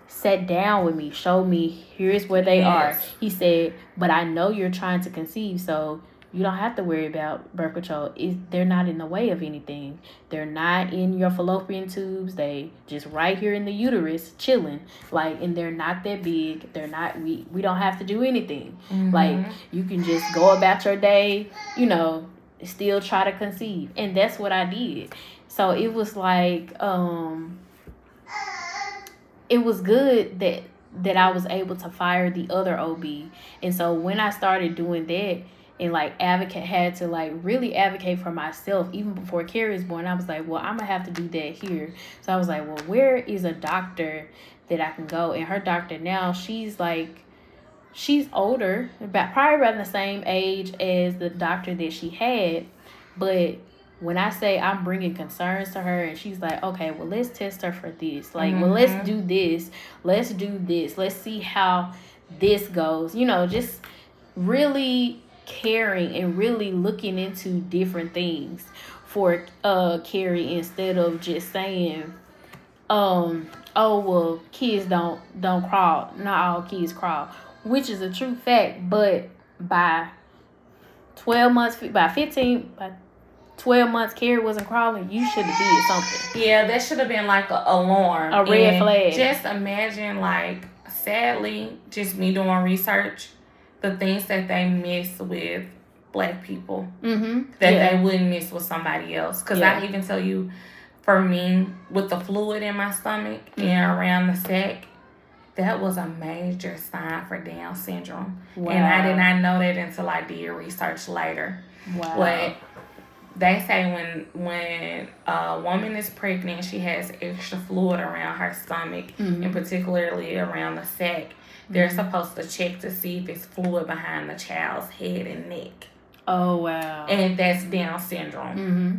sat down with me, showed me, here's where they yes. are. He said, but I know you're trying to conceive, so you don't have to worry about birth control. It's, they're not in the way of anything. They're not in your fallopian tubes. They just right here in the uterus chilling. Like, and they're not that big. They're not, we, we don't have to do anything. Mm-hmm. Like, you can just go about your day, you know, still try to conceive. And that's what I did. So it was like, um, it was good that that I was able to fire the other O B. And so when I started doing that and like advocate had to like really advocate for myself, even before Carrie was born, I was like, well, I'm gonna have to do that here. So I was like, well, where is a doctor that I can go? And her doctor now, she's like, she's older, about probably around the same age as the doctor that she had. But when I say I'm bringing concerns to her and she's like, okay, well, let's test her for this. Like, mm-hmm. well, let's do this. Let's do this. Let's see how this goes. You know, just really caring and really looking into different things for uh Carrie, instead of just saying, um, oh, well, kids don't don't crawl. Not all kids crawl, which is a true fact. But by twelve months, by fifteen, by twelve months, Carrie wasn't crawling. You should have did something. Yeah, that should have been like an alarm. A red and flag. Just imagine, like, sadly, just me doing research, the things that they miss with Black people mm-hmm. that yeah. they wouldn't miss with somebody else. Because yeah. I even tell you, for me, with the fluid in my stomach mm-hmm. and around the sack, that was a major sign for Down syndrome. Wow. And I did not know that until I did research later. Wow. But they say when when a woman is pregnant, she has extra fluid around her stomach, mm-hmm. and particularly around the sac. Mm-hmm. They're supposed to check to see if it's fluid behind the child's head and neck. Oh, wow. And that's Down syndrome. Mm-hmm.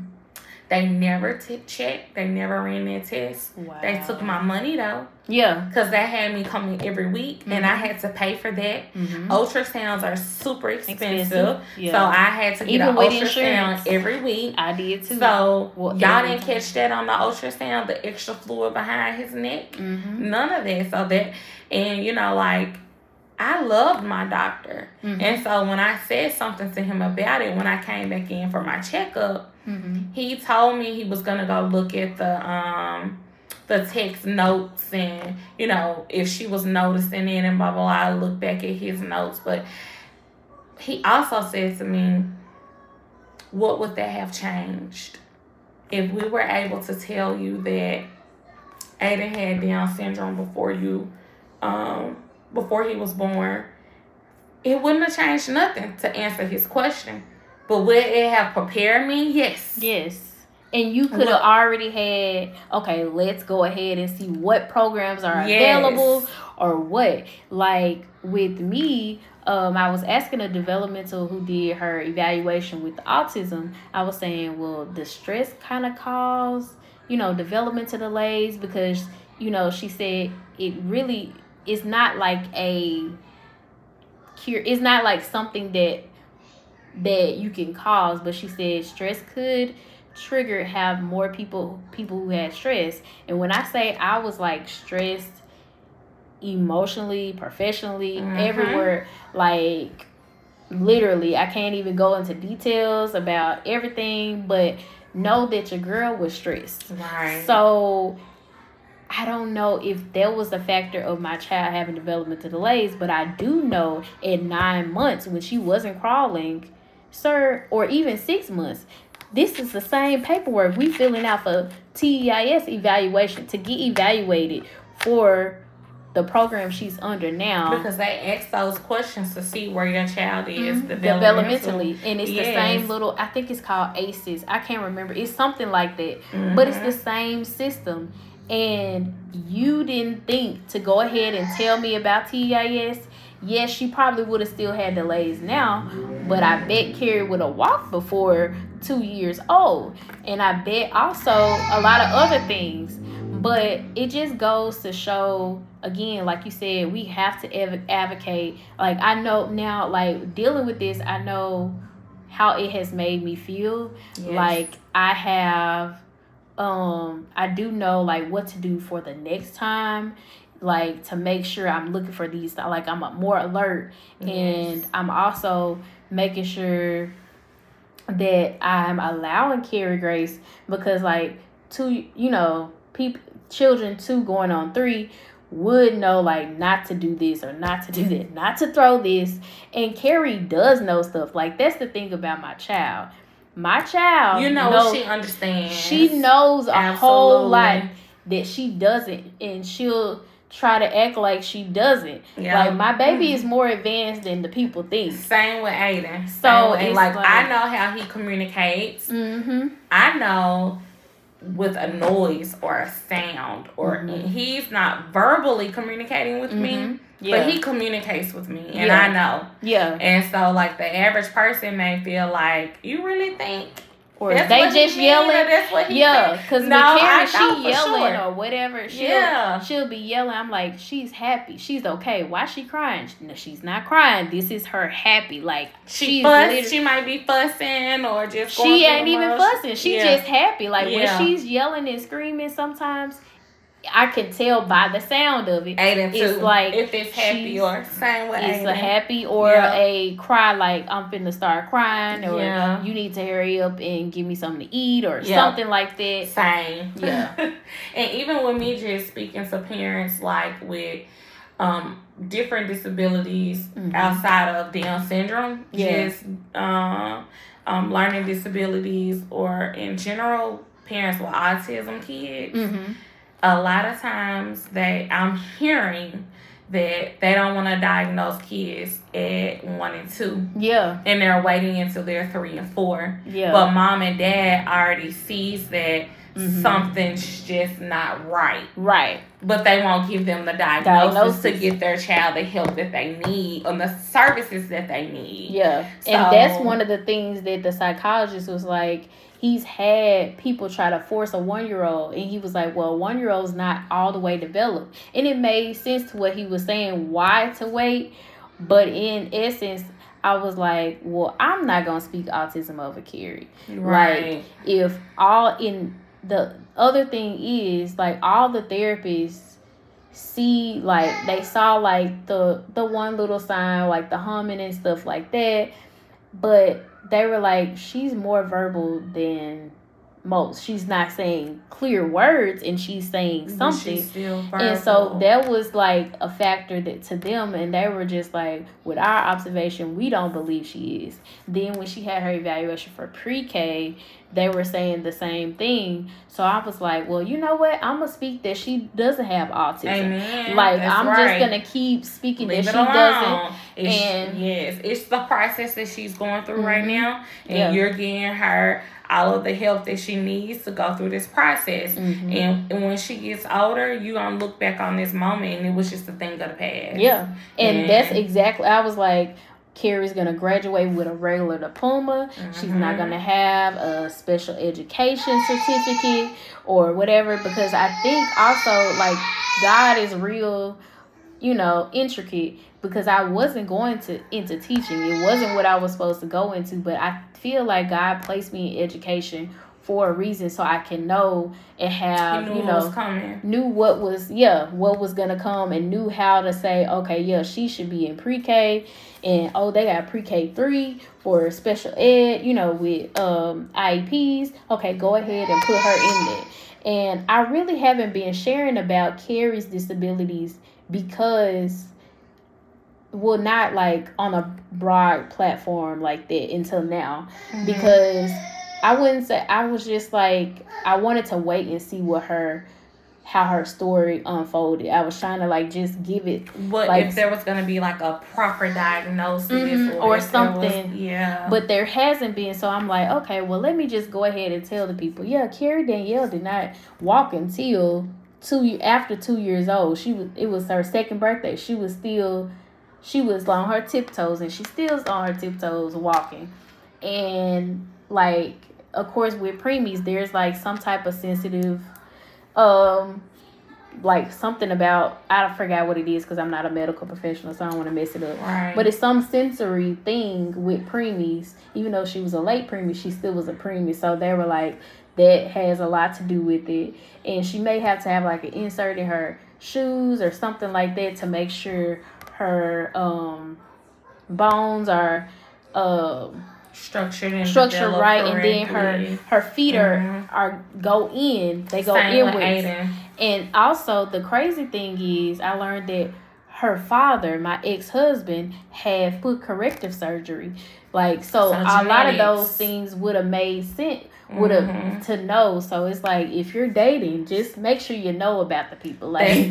They never t- checked. They never ran their test. Wow. They took my money, though. Yeah. Because they had me coming every week, mm-hmm. and I had to pay for that. Mm-hmm. Ultrasounds are super expensive. expensive. Yeah. So I had to get Even an ultrasound insurance. every week. I did, too. So well, y'all didn't time. catch that on the ultrasound, the extra fluid behind his neck. Mm-hmm. None of that. So that, and, you know, like, I loved my doctor. Mm-hmm. And so when I said something to him about it, when I came back in for my checkup, mm-hmm. he told me he was going to go look at the um the text notes and, you know, if she was noticing it and blah, blah, blah. I looked back at his notes. But he also said to me, what would that have changed if we were able to tell you that Aiden had Down syndrome before you, um, before he was born? It wouldn't have changed nothing to answer his question. But would it have prepared me? Yes. Yes. And you could have already had, okay, let's go ahead and see what programs are yes. available or what. Like with me, um, I was asking a developmental who did her evaluation with autism. I was saying, well, the stress kind of caused, you know, developmental delays because, you know, she said it really is not like a cure. It's not like something that that you can cause, but she said stress could trigger have more people people who had stress. And when I say I was like stressed emotionally, professionally, mm-hmm. everywhere, like literally I can't even go into details about everything, but know that your girl was stressed. Right. So I don't know if there was a factor of my child having developmental delays, but I do know at nine months when she wasn't crawling, sir, or even six months, this is the same paperwork we filling out for T E I S evaluation to get evaluated for the program she's under now. Because they ask those questions to see where your child is mm-hmm. developmentally. And it's yes. the same little, I think it's called ACEs. I can't remember. It's something like that. Mm-hmm. But it's the same system. And you didn't think to go ahead and tell me about T E I S. Yes, she probably would have still had delays now, but I bet Carrie would have walked before two years old. And I bet also a lot of other things. But it just goes to show, again, like you said, we have to ev- advocate. Like, I know now, like, dealing with this, I know how it has made me feel. Yes. Like, I have... Um, I do know like what to do for the next time, like to make sure I'm looking for these, like I'm more alert. Yes. And I'm also making sure that I'm allowing Carrie Grace, because like two, you know, people, children two going on three would know like not to do this or not to do that, not to throw this. And Carrie does know stuff. Like that's the thing about my child. My child, you know, knows, she understands. She knows a Absolutely. whole lot that she doesn't, and she'll try to act like she doesn't. Yeah. Like, my baby mm-hmm. is more advanced than the people think. Same with Aiden. So, Same with Aiden. It's like, like, I know how he communicates. Mm-hmm. I know with a noise or a sound. Or mm-hmm. he's not verbally communicating with mm-hmm. me, yeah. but he communicates with me. And yeah. I know. Yeah. And so, like, the average person may feel like, you really think... Or that's they just yelling. That's what he yeah, because no, Carrie, she yelling sure. or whatever. She'll, yeah. she'll be yelling. I'm like, she's happy. She's okay. Why she crying? No, she's not crying. This is her happy. Like, she she's fuss, She might be fussing or just going She ain't even fussing. She's yeah. just happy. Like, yeah. when she's yelling and screaming sometimes, I can tell by the sound of it. Aiden it's too. Like if it's happy or same way. It's Aiden. A happy or yeah. a cry, like I'm finna start crying, or yeah. you need to hurry up and give me something to eat, or yeah. something like that. Same, yeah. And even with me just speaking to parents, like with um different disabilities mm-hmm. outside of Down syndrome, yeah. just um um learning disabilities, or in general parents with autism kids. Mm-hmm. A lot of times that I'm hearing that they don't want to diagnose kids at one and two. Yeah. And they're waiting until they're three and four. Yeah. But mom and dad already sees that mm-hmm. something's just not right. Right. But they won't give them the diagnosis, diagnosis to get their child the help that they need and the services that they need. Yeah. So, and that's one of the things that the psychologist was like, he's had people try to force a one-year-old, and he was like, well, one-year-old's not all the way developed. And it made sense to what he was saying, why to wait. But in essence, I was like, well, I'm not going to speak autism over Carrie. Right. Like, if all in the other thing is, like, all the therapists see, like, they saw, like, the, the one little sign, like, the humming and stuff like that. But they were like, she's more verbal than most. She's not saying clear words, and she's saying something. She's still verbal. And so that was like a factor that to them, and they were just like, with our observation, we don't believe she is. Then when she had her evaluation for pre-K, they were saying the same thing. So I was like, well, you know what? I'm going to speak that she doesn't have autism. Amen. Like, that's I'm right. just going to keep speaking Leave that she alone. Doesn't. It's, and yes, it's the process that she's going through mm-hmm. right now. And yeah. you're getting her all of the help that she needs to go through this process. Mm-hmm. And, and when she gets older, you're going to look back on this moment and it was just a thing of the past. Yeah. And, and that's exactly, I was like, Carrie's going to graduate with a regular diploma. Mm-hmm. She's not going to have a special education certificate or whatever, because I think also, like, God is real, you know, intricate, because I wasn't going to into teaching. It wasn't what I was supposed to go into, but I feel like God placed me in education for a reason, so I can know and have, you know, what knew what was, yeah, what was going to come, and knew how to say, okay, yeah, she should be in pre-K, and, oh, they got pre-K three for special ed, you know, with um I E Ps. Okay, go ahead and put her in there. And I really haven't been sharing about Carrie's disabilities because, well, not like on a broad platform like that until now, mm-hmm. because I wouldn't say, I was just like, I wanted to wait and see what her, how her story unfolded. I was trying to, like, just give it. What, like, if there was going to be, like, a proper diagnosis mm-hmm, or, or something. Was, yeah. But there hasn't been. So I'm like, okay, well, let me just go ahead and tell the people. Yeah, Carrie Danielle did not walk until two, after two years old. She was, it was her second birthday. She was still, she was on her tiptoes, and she still's on her tiptoes walking. And, like, of course, with preemies, there's, like, some type of sensitive, um, like, something about, I forgot what it is because I'm not a medical professional, so I don't want to mess it up. Right. But it's some sensory thing with preemies. Even though she was a late preemie, she still was a preemie. So they were like, that has a lot to do with it. And she may have to have, like, an insert in her shoes or something like that to make sure her um bones are um. structured and structured right correctly. And then her her feet are mm-hmm. are go in they go Same inwards. And also the crazy thing is, I learned that her father, my ex-husband, had foot corrective surgery, like so, so a lot of those things would have made sense would have mm-hmm. to know. So it's like, if you're dating, just make sure you know about the people, like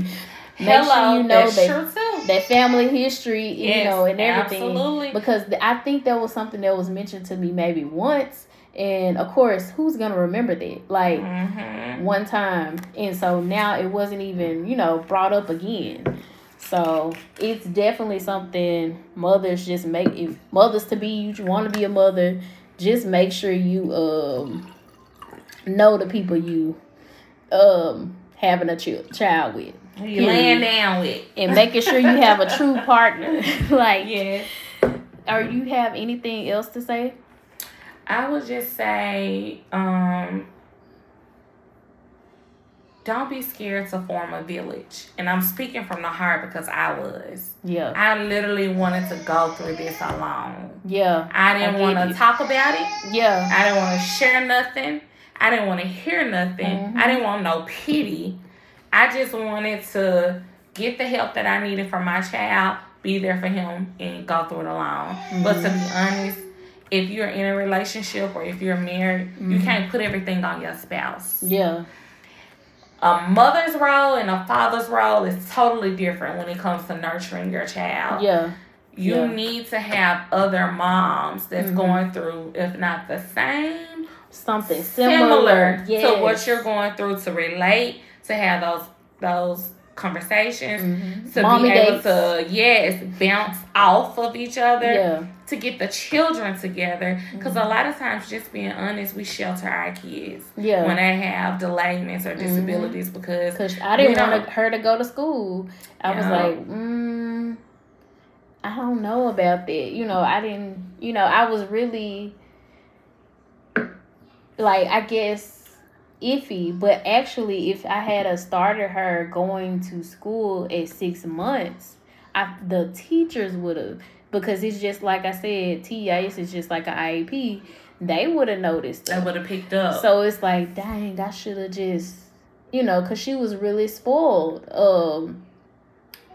Make Hello, sure you know that that family history, yes, you know, and everything. Absolutely. Because I think that was something that was mentioned to me maybe once. And of course, who's gonna remember that? Like mm-hmm. one time, and so now it wasn't even, you know, brought up again. So it's definitely something mothers just make. If mothers to be, you want to be a mother, just make sure you um know the people you um having a ch- child with. You laying down with, and making sure you have a true partner. Like, yes. Or you have anything else to say? I would just say, um, don't be scared to form a village. And I'm speaking from the heart because I was. Yeah. I literally wanted to go through this alone. Yeah. I didn't want to talk about it. Yeah. I didn't want to share nothing. I didn't want to hear nothing. Mm-hmm. I didn't want no pity. I just wanted to get the help that I needed for my child, be there for him, and go through it alone. Mm-hmm. But to be honest, if you're in a relationship or if you're married, mm-hmm. you can't put everything on your spouse. Yeah. A mother's role and a father's role is totally different when it comes to nurturing your child. Yeah. You yeah. need to have other moms that's mm-hmm. going through, if not the same, something similar, similar yes. to what you're going through, to relate, to have those those conversations, mm-hmm. to Mommy be able dates. to, yes, bounce off of each other, yeah. to get the children together. Because mm-hmm. a lot of times, just being honest, we shelter our kids yeah. when they have delayments or disabilities mm-hmm. because... Because I didn't want her to go to school. I was know. like, mm, I don't know about that. You know, I didn't... You know, I was really, like, I guess... iffy, but actually, if I had a started her going to school at six months, I, the teachers would have, because it's just like I said, T E I S is just like an I E P. They would have noticed. They would have picked up. So it's like, dang, I should have just, you know, because she was really spoiled, um,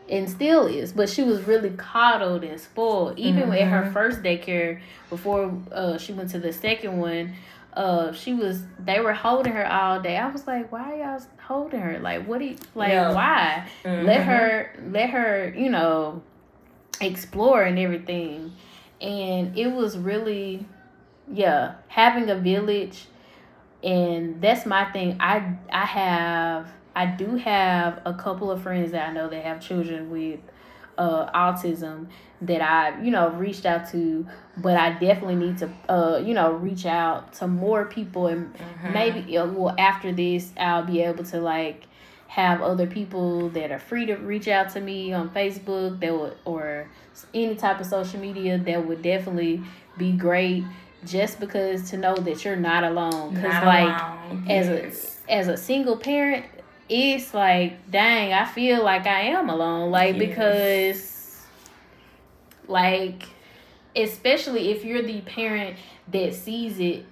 and still is, but she was really coddled and spoiled. Even mm-hmm. at her first daycare, before uh, she went to the second one. Uh, she was. They were holding her all day. I was like, "Why are y'all holding her? Like, what? Do you, like, yeah. why? Mm-hmm. Let her, let her, you know, explore and everything." And it was really, yeah, having a village, and that's my thing. I, I have, I do have a couple of friends that I know that have children with uh, autism that I, you know, reached out to, but I definitely need to, uh, you know, reach out to more people, and mm-hmm. maybe, well, after this, I'll be able to, like, have other people that are free to reach out to me on Facebook that would, or any type of social media. That would definitely be great, just because to know that you're not alone. Because, like, alone. as yes. a as a single parent, it's like, dang, I feel like I am alone, like, yes. because... Like, especially if you're the parent that sees it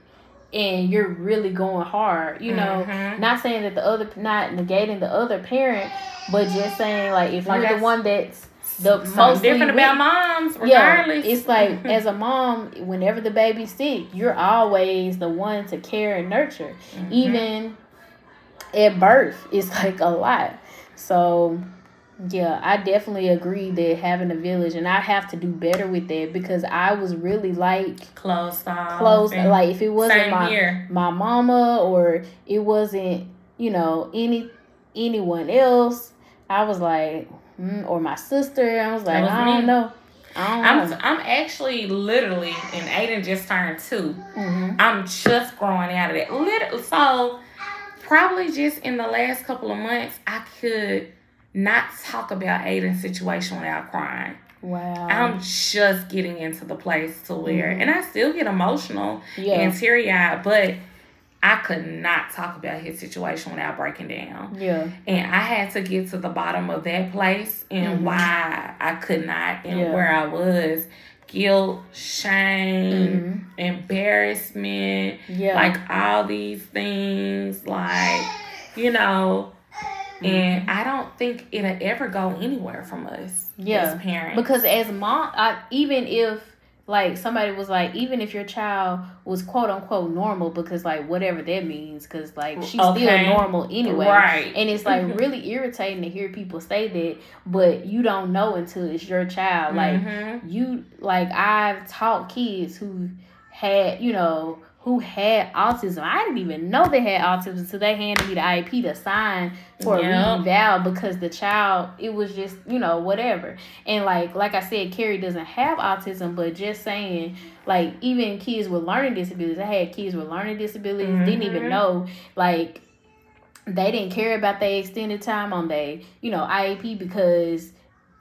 and you're really going hard, you know, mm-hmm. not saying that the other, not negating the other parent, but just saying, like, if like you're the one that's the most different weak, about moms, regardless. Yeah, it's like, as a mom, whenever the baby's sick, you're always the one to care and nurture. Mm-hmm. Even at birth, it's like a lot. So... yeah, I definitely agree that having a village, and I have to do better with that, because I was really like closed off. Closed, like if it wasn't my here. my mama, or it wasn't, you know, any anyone else, I was like, mm, or my sister, I was like, was I me. don't know. I don't I'm know. I'm actually literally, and Aiden just turned two. Mm-hmm. I'm just growing out of that. Literally, so probably just in the last couple of months, I could not talk about Aiden's situation without crying. Wow. I'm just getting into the place to where, mm-hmm. and I still get emotional yeah. and teary-eyed, but I could not talk about his situation without breaking down. Yeah. And I had to get to the bottom of that place and mm-hmm. why I could not and yeah. where I was. Guilt, shame, mm-hmm. embarrassment, yeah. like all these things, like, you know... And I don't think it'll ever go anywhere from us yeah. as parents. Because as mom, I, even if Like, somebody was like, even if your child was quote unquote normal, because like whatever that means, because like she's okay. still normal anyway. Right. And it's like really irritating to hear people say that, but you don't know until it's your child. Like mm-hmm. you, like I've taught kids who had, you know, who had autism. I didn't even know they had autism until they handed me the I E P to sign for yep. a reeval, because the child, it was just, you know, whatever. And like, like I said, Carrie doesn't have autism, but just saying, like, even kids with learning disabilities, I had kids with learning disabilities, mm-hmm. didn't even know, like, they didn't care about their extended time on their, you know, I E P, because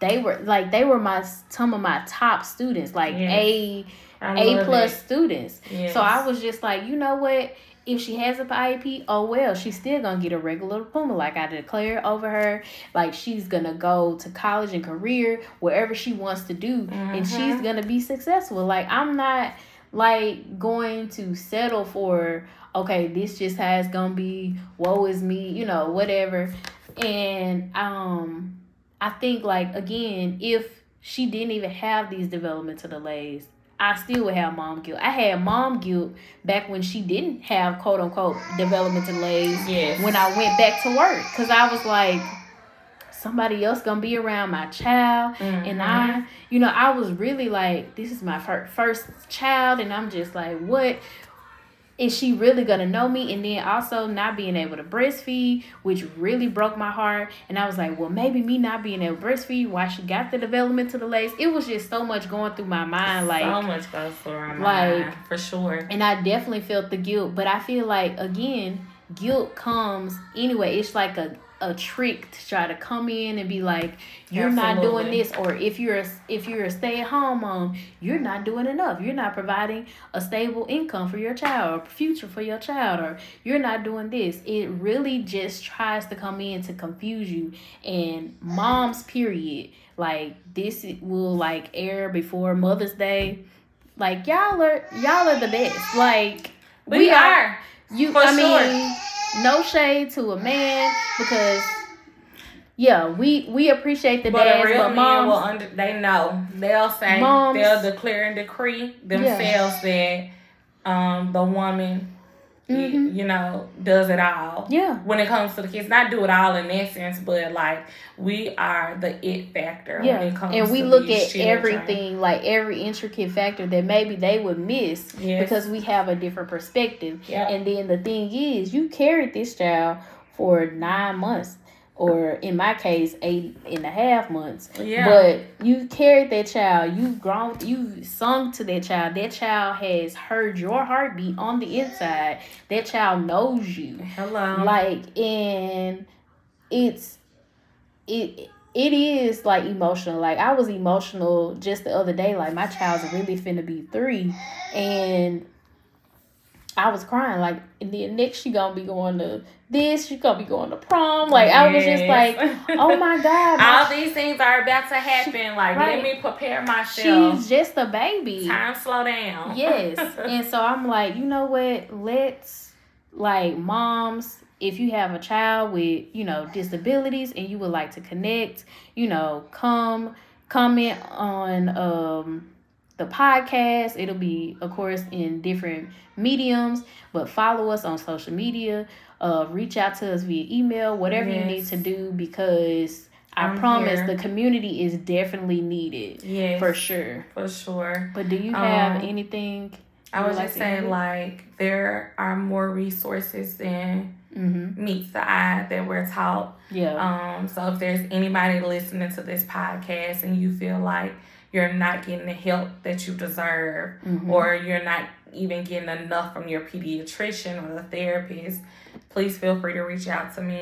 they were, like, they were my, some of my top students, like, yes. a... A plus it. students. Yes. So I was just like, you know what? If she has an I E P, oh well, she's still gonna get a regular diploma. Like I declare over her, like she's gonna go to college and career wherever she wants to do, mm-hmm. and she's gonna be successful. Like I'm not like going to settle for okay, this just has gonna be woe is me, you know, whatever. And um, I think like again, if she didn't even have these developmental delays, I still would have mom guilt. I had mom guilt back when she didn't have quote unquote development delays. Yes. When I went back to work, because I was like, somebody else gonna be around my child, mm-hmm. and I, you know, I was really like, this is my fir- first child, and I'm just like, what? Is she really gonna know me? And then also not being able to breastfeed, which really broke my heart. And I was like, well, maybe me not being able to breastfeed, why she got the developmental delays. It was just so much going through my mind. Like so much goes through my mind, like, for sure. And I definitely felt the guilt. But I feel like, again, guilt comes anyway. It's like a, a trick to try to come in and be like, you're Absolutely. Not doing this, or if you're a, if you're a stay-at-home mom, you're not doing enough. You're not providing a stable income for your child or future for your child, or you're not doing this. It really just tries to come in to confuse you. And moms, period, like this will like air before Mother's Day. Like y'all are y'all are the best. Like we, we are. are. You, for I sure. mean. No shade to a man, because yeah, we we appreciate the but dads, a real but moms, man will under, they know they'll say moms, they'll declare and decree themselves yeah. that um the woman mm-hmm. y- you know does it all. Yeah, when it comes to the kids, not do it all in essence, but like we are the it factor. Yeah, when it comes and we to look at children. Everything like every intricate factor that maybe they would miss yes. because we have a different perspective. Yep. And then the thing is, you carried this child for nine months, or in my case, eight and a half months. Yeah. But you carried that child. You've grown. You've sung to that child. That child has heard your heartbeat on the inside. That child knows you. Hello. Like, and it's it it is like emotional. Like I was emotional just the other day. Like my child's really finna be three, and I was crying. Like, and then next she gonna be going to this, she gonna be going to prom. Like yes. I was just like, oh my God. All these things are about to happen. She, like right. let me prepare myself. She's just a baby. Time slow down. Yes. And so I'm like, you know what? Let's like moms, if you have a child with, you know, disabilities and you would like to connect, you know, come comment on um the podcast. It'll be, of course, in different mediums, but follow us on social media, uh reach out to us via email, whatever yes. you need to do, because I'm I promise here. The community is definitely needed. Yes, for sure, for sure. But do you have um, anything you I was like just saying, like there are more resources than mm-hmm. meets the eye that we're taught. Yeah. Um so if there's anybody listening to this podcast and you feel like you're not getting the help that you deserve, mm-hmm. or you're not even getting enough from your pediatrician or the therapist, please feel free to reach out to me.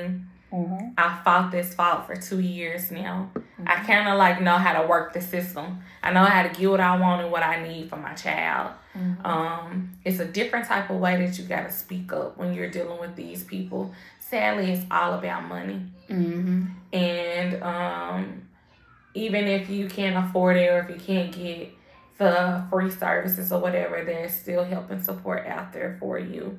Mm-hmm. I fought this fight for two years now. Mm-hmm. I kind of like know how to work the system. I know how to get what I want and what I need for my child. Mm-hmm. Um, it's a different type of way that you got to speak up when you're dealing with these people. Sadly, it's all about money. Mm-hmm. And um even if you can't afford it or if you can't get the free services or whatever, there's still help and support out there for you.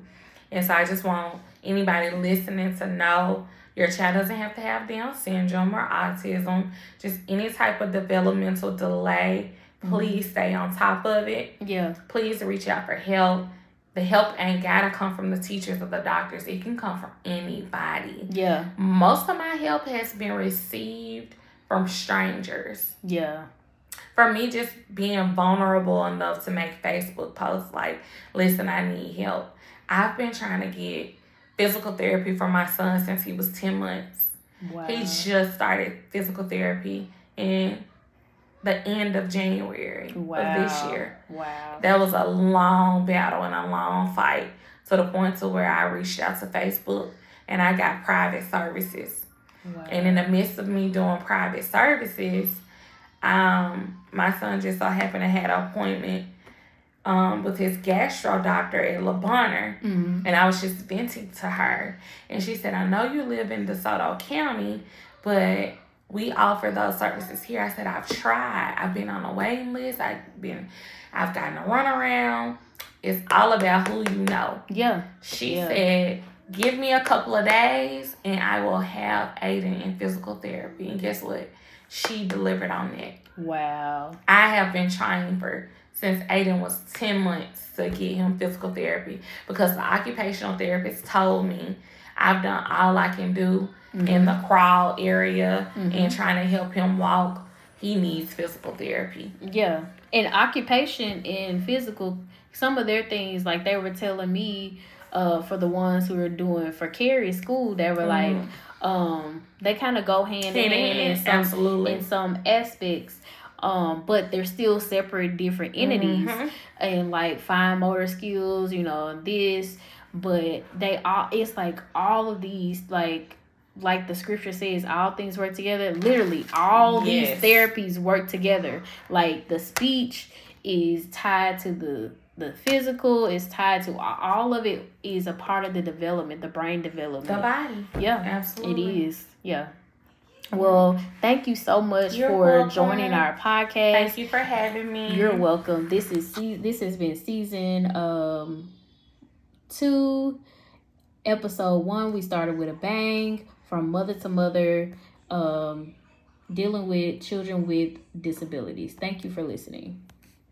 And so I just want anybody listening to know your child doesn't have to have Down syndrome or autism, just any type of developmental delay. Please stay on top of it. Yeah. Please reach out for help. The help ain't gotta come from the teachers or the doctors. It can come from anybody. Yeah. Most of my help has been received from strangers. Yeah. For me, just being vulnerable enough to make Facebook posts like, listen, I need help. I've been trying to get physical therapy for my son since he was ten months. Wow. He just started physical therapy in the end of January wow. of this year. Wow. That was a long battle and a long fight to the point to where I reached out to Facebook and I got private services. Wow. And in the midst of me doing private services, Um, my son just so happened to have an appointment um, with his gastro doctor at Le Bonheur. Mm-hmm. And I was just venting to her. And she said, I know you live in DeSoto County, but we offer those services here. I said, I've tried. I've been on a waiting list. I've been, I've gotten a runaround. It's all about who you know. Yeah. She yeah. said, give me a couple of days and I will have Aiden in physical therapy. And guess what? She delivered on that. Wow. I have been trying for since Aiden was ten months to get him physical therapy because the occupational therapist told me I've done all I can do mm-hmm. in the crawl area mm-hmm. and trying to help him walk. He needs physical therapy. Yeah. And occupation and physical, some of their things, like they were telling me uh, for the ones who were doing for Carrie's school, they were mm-hmm. like, Um, they kind of go hand in hand in some, absolutely. in some aspects, um, but they're still separate, different entities, mm-hmm. and like fine motor skills, you know, and this, but they all, it's like all of these, like, like the scripture says, all things work together. Literally, all yes. these therapies work together. Like the speech is tied to the The physical is tied to all of it is a part of the development, the brain development. The body. Yeah. Absolutely. It is. Yeah. Well, thank you so much You're for welcome. joining our podcast. Thank you for having me. You're welcome. This is this has been season um two, episode one. We started with a bang from Mother to Mother, um, dealing with children with disabilities. Thank you for listening.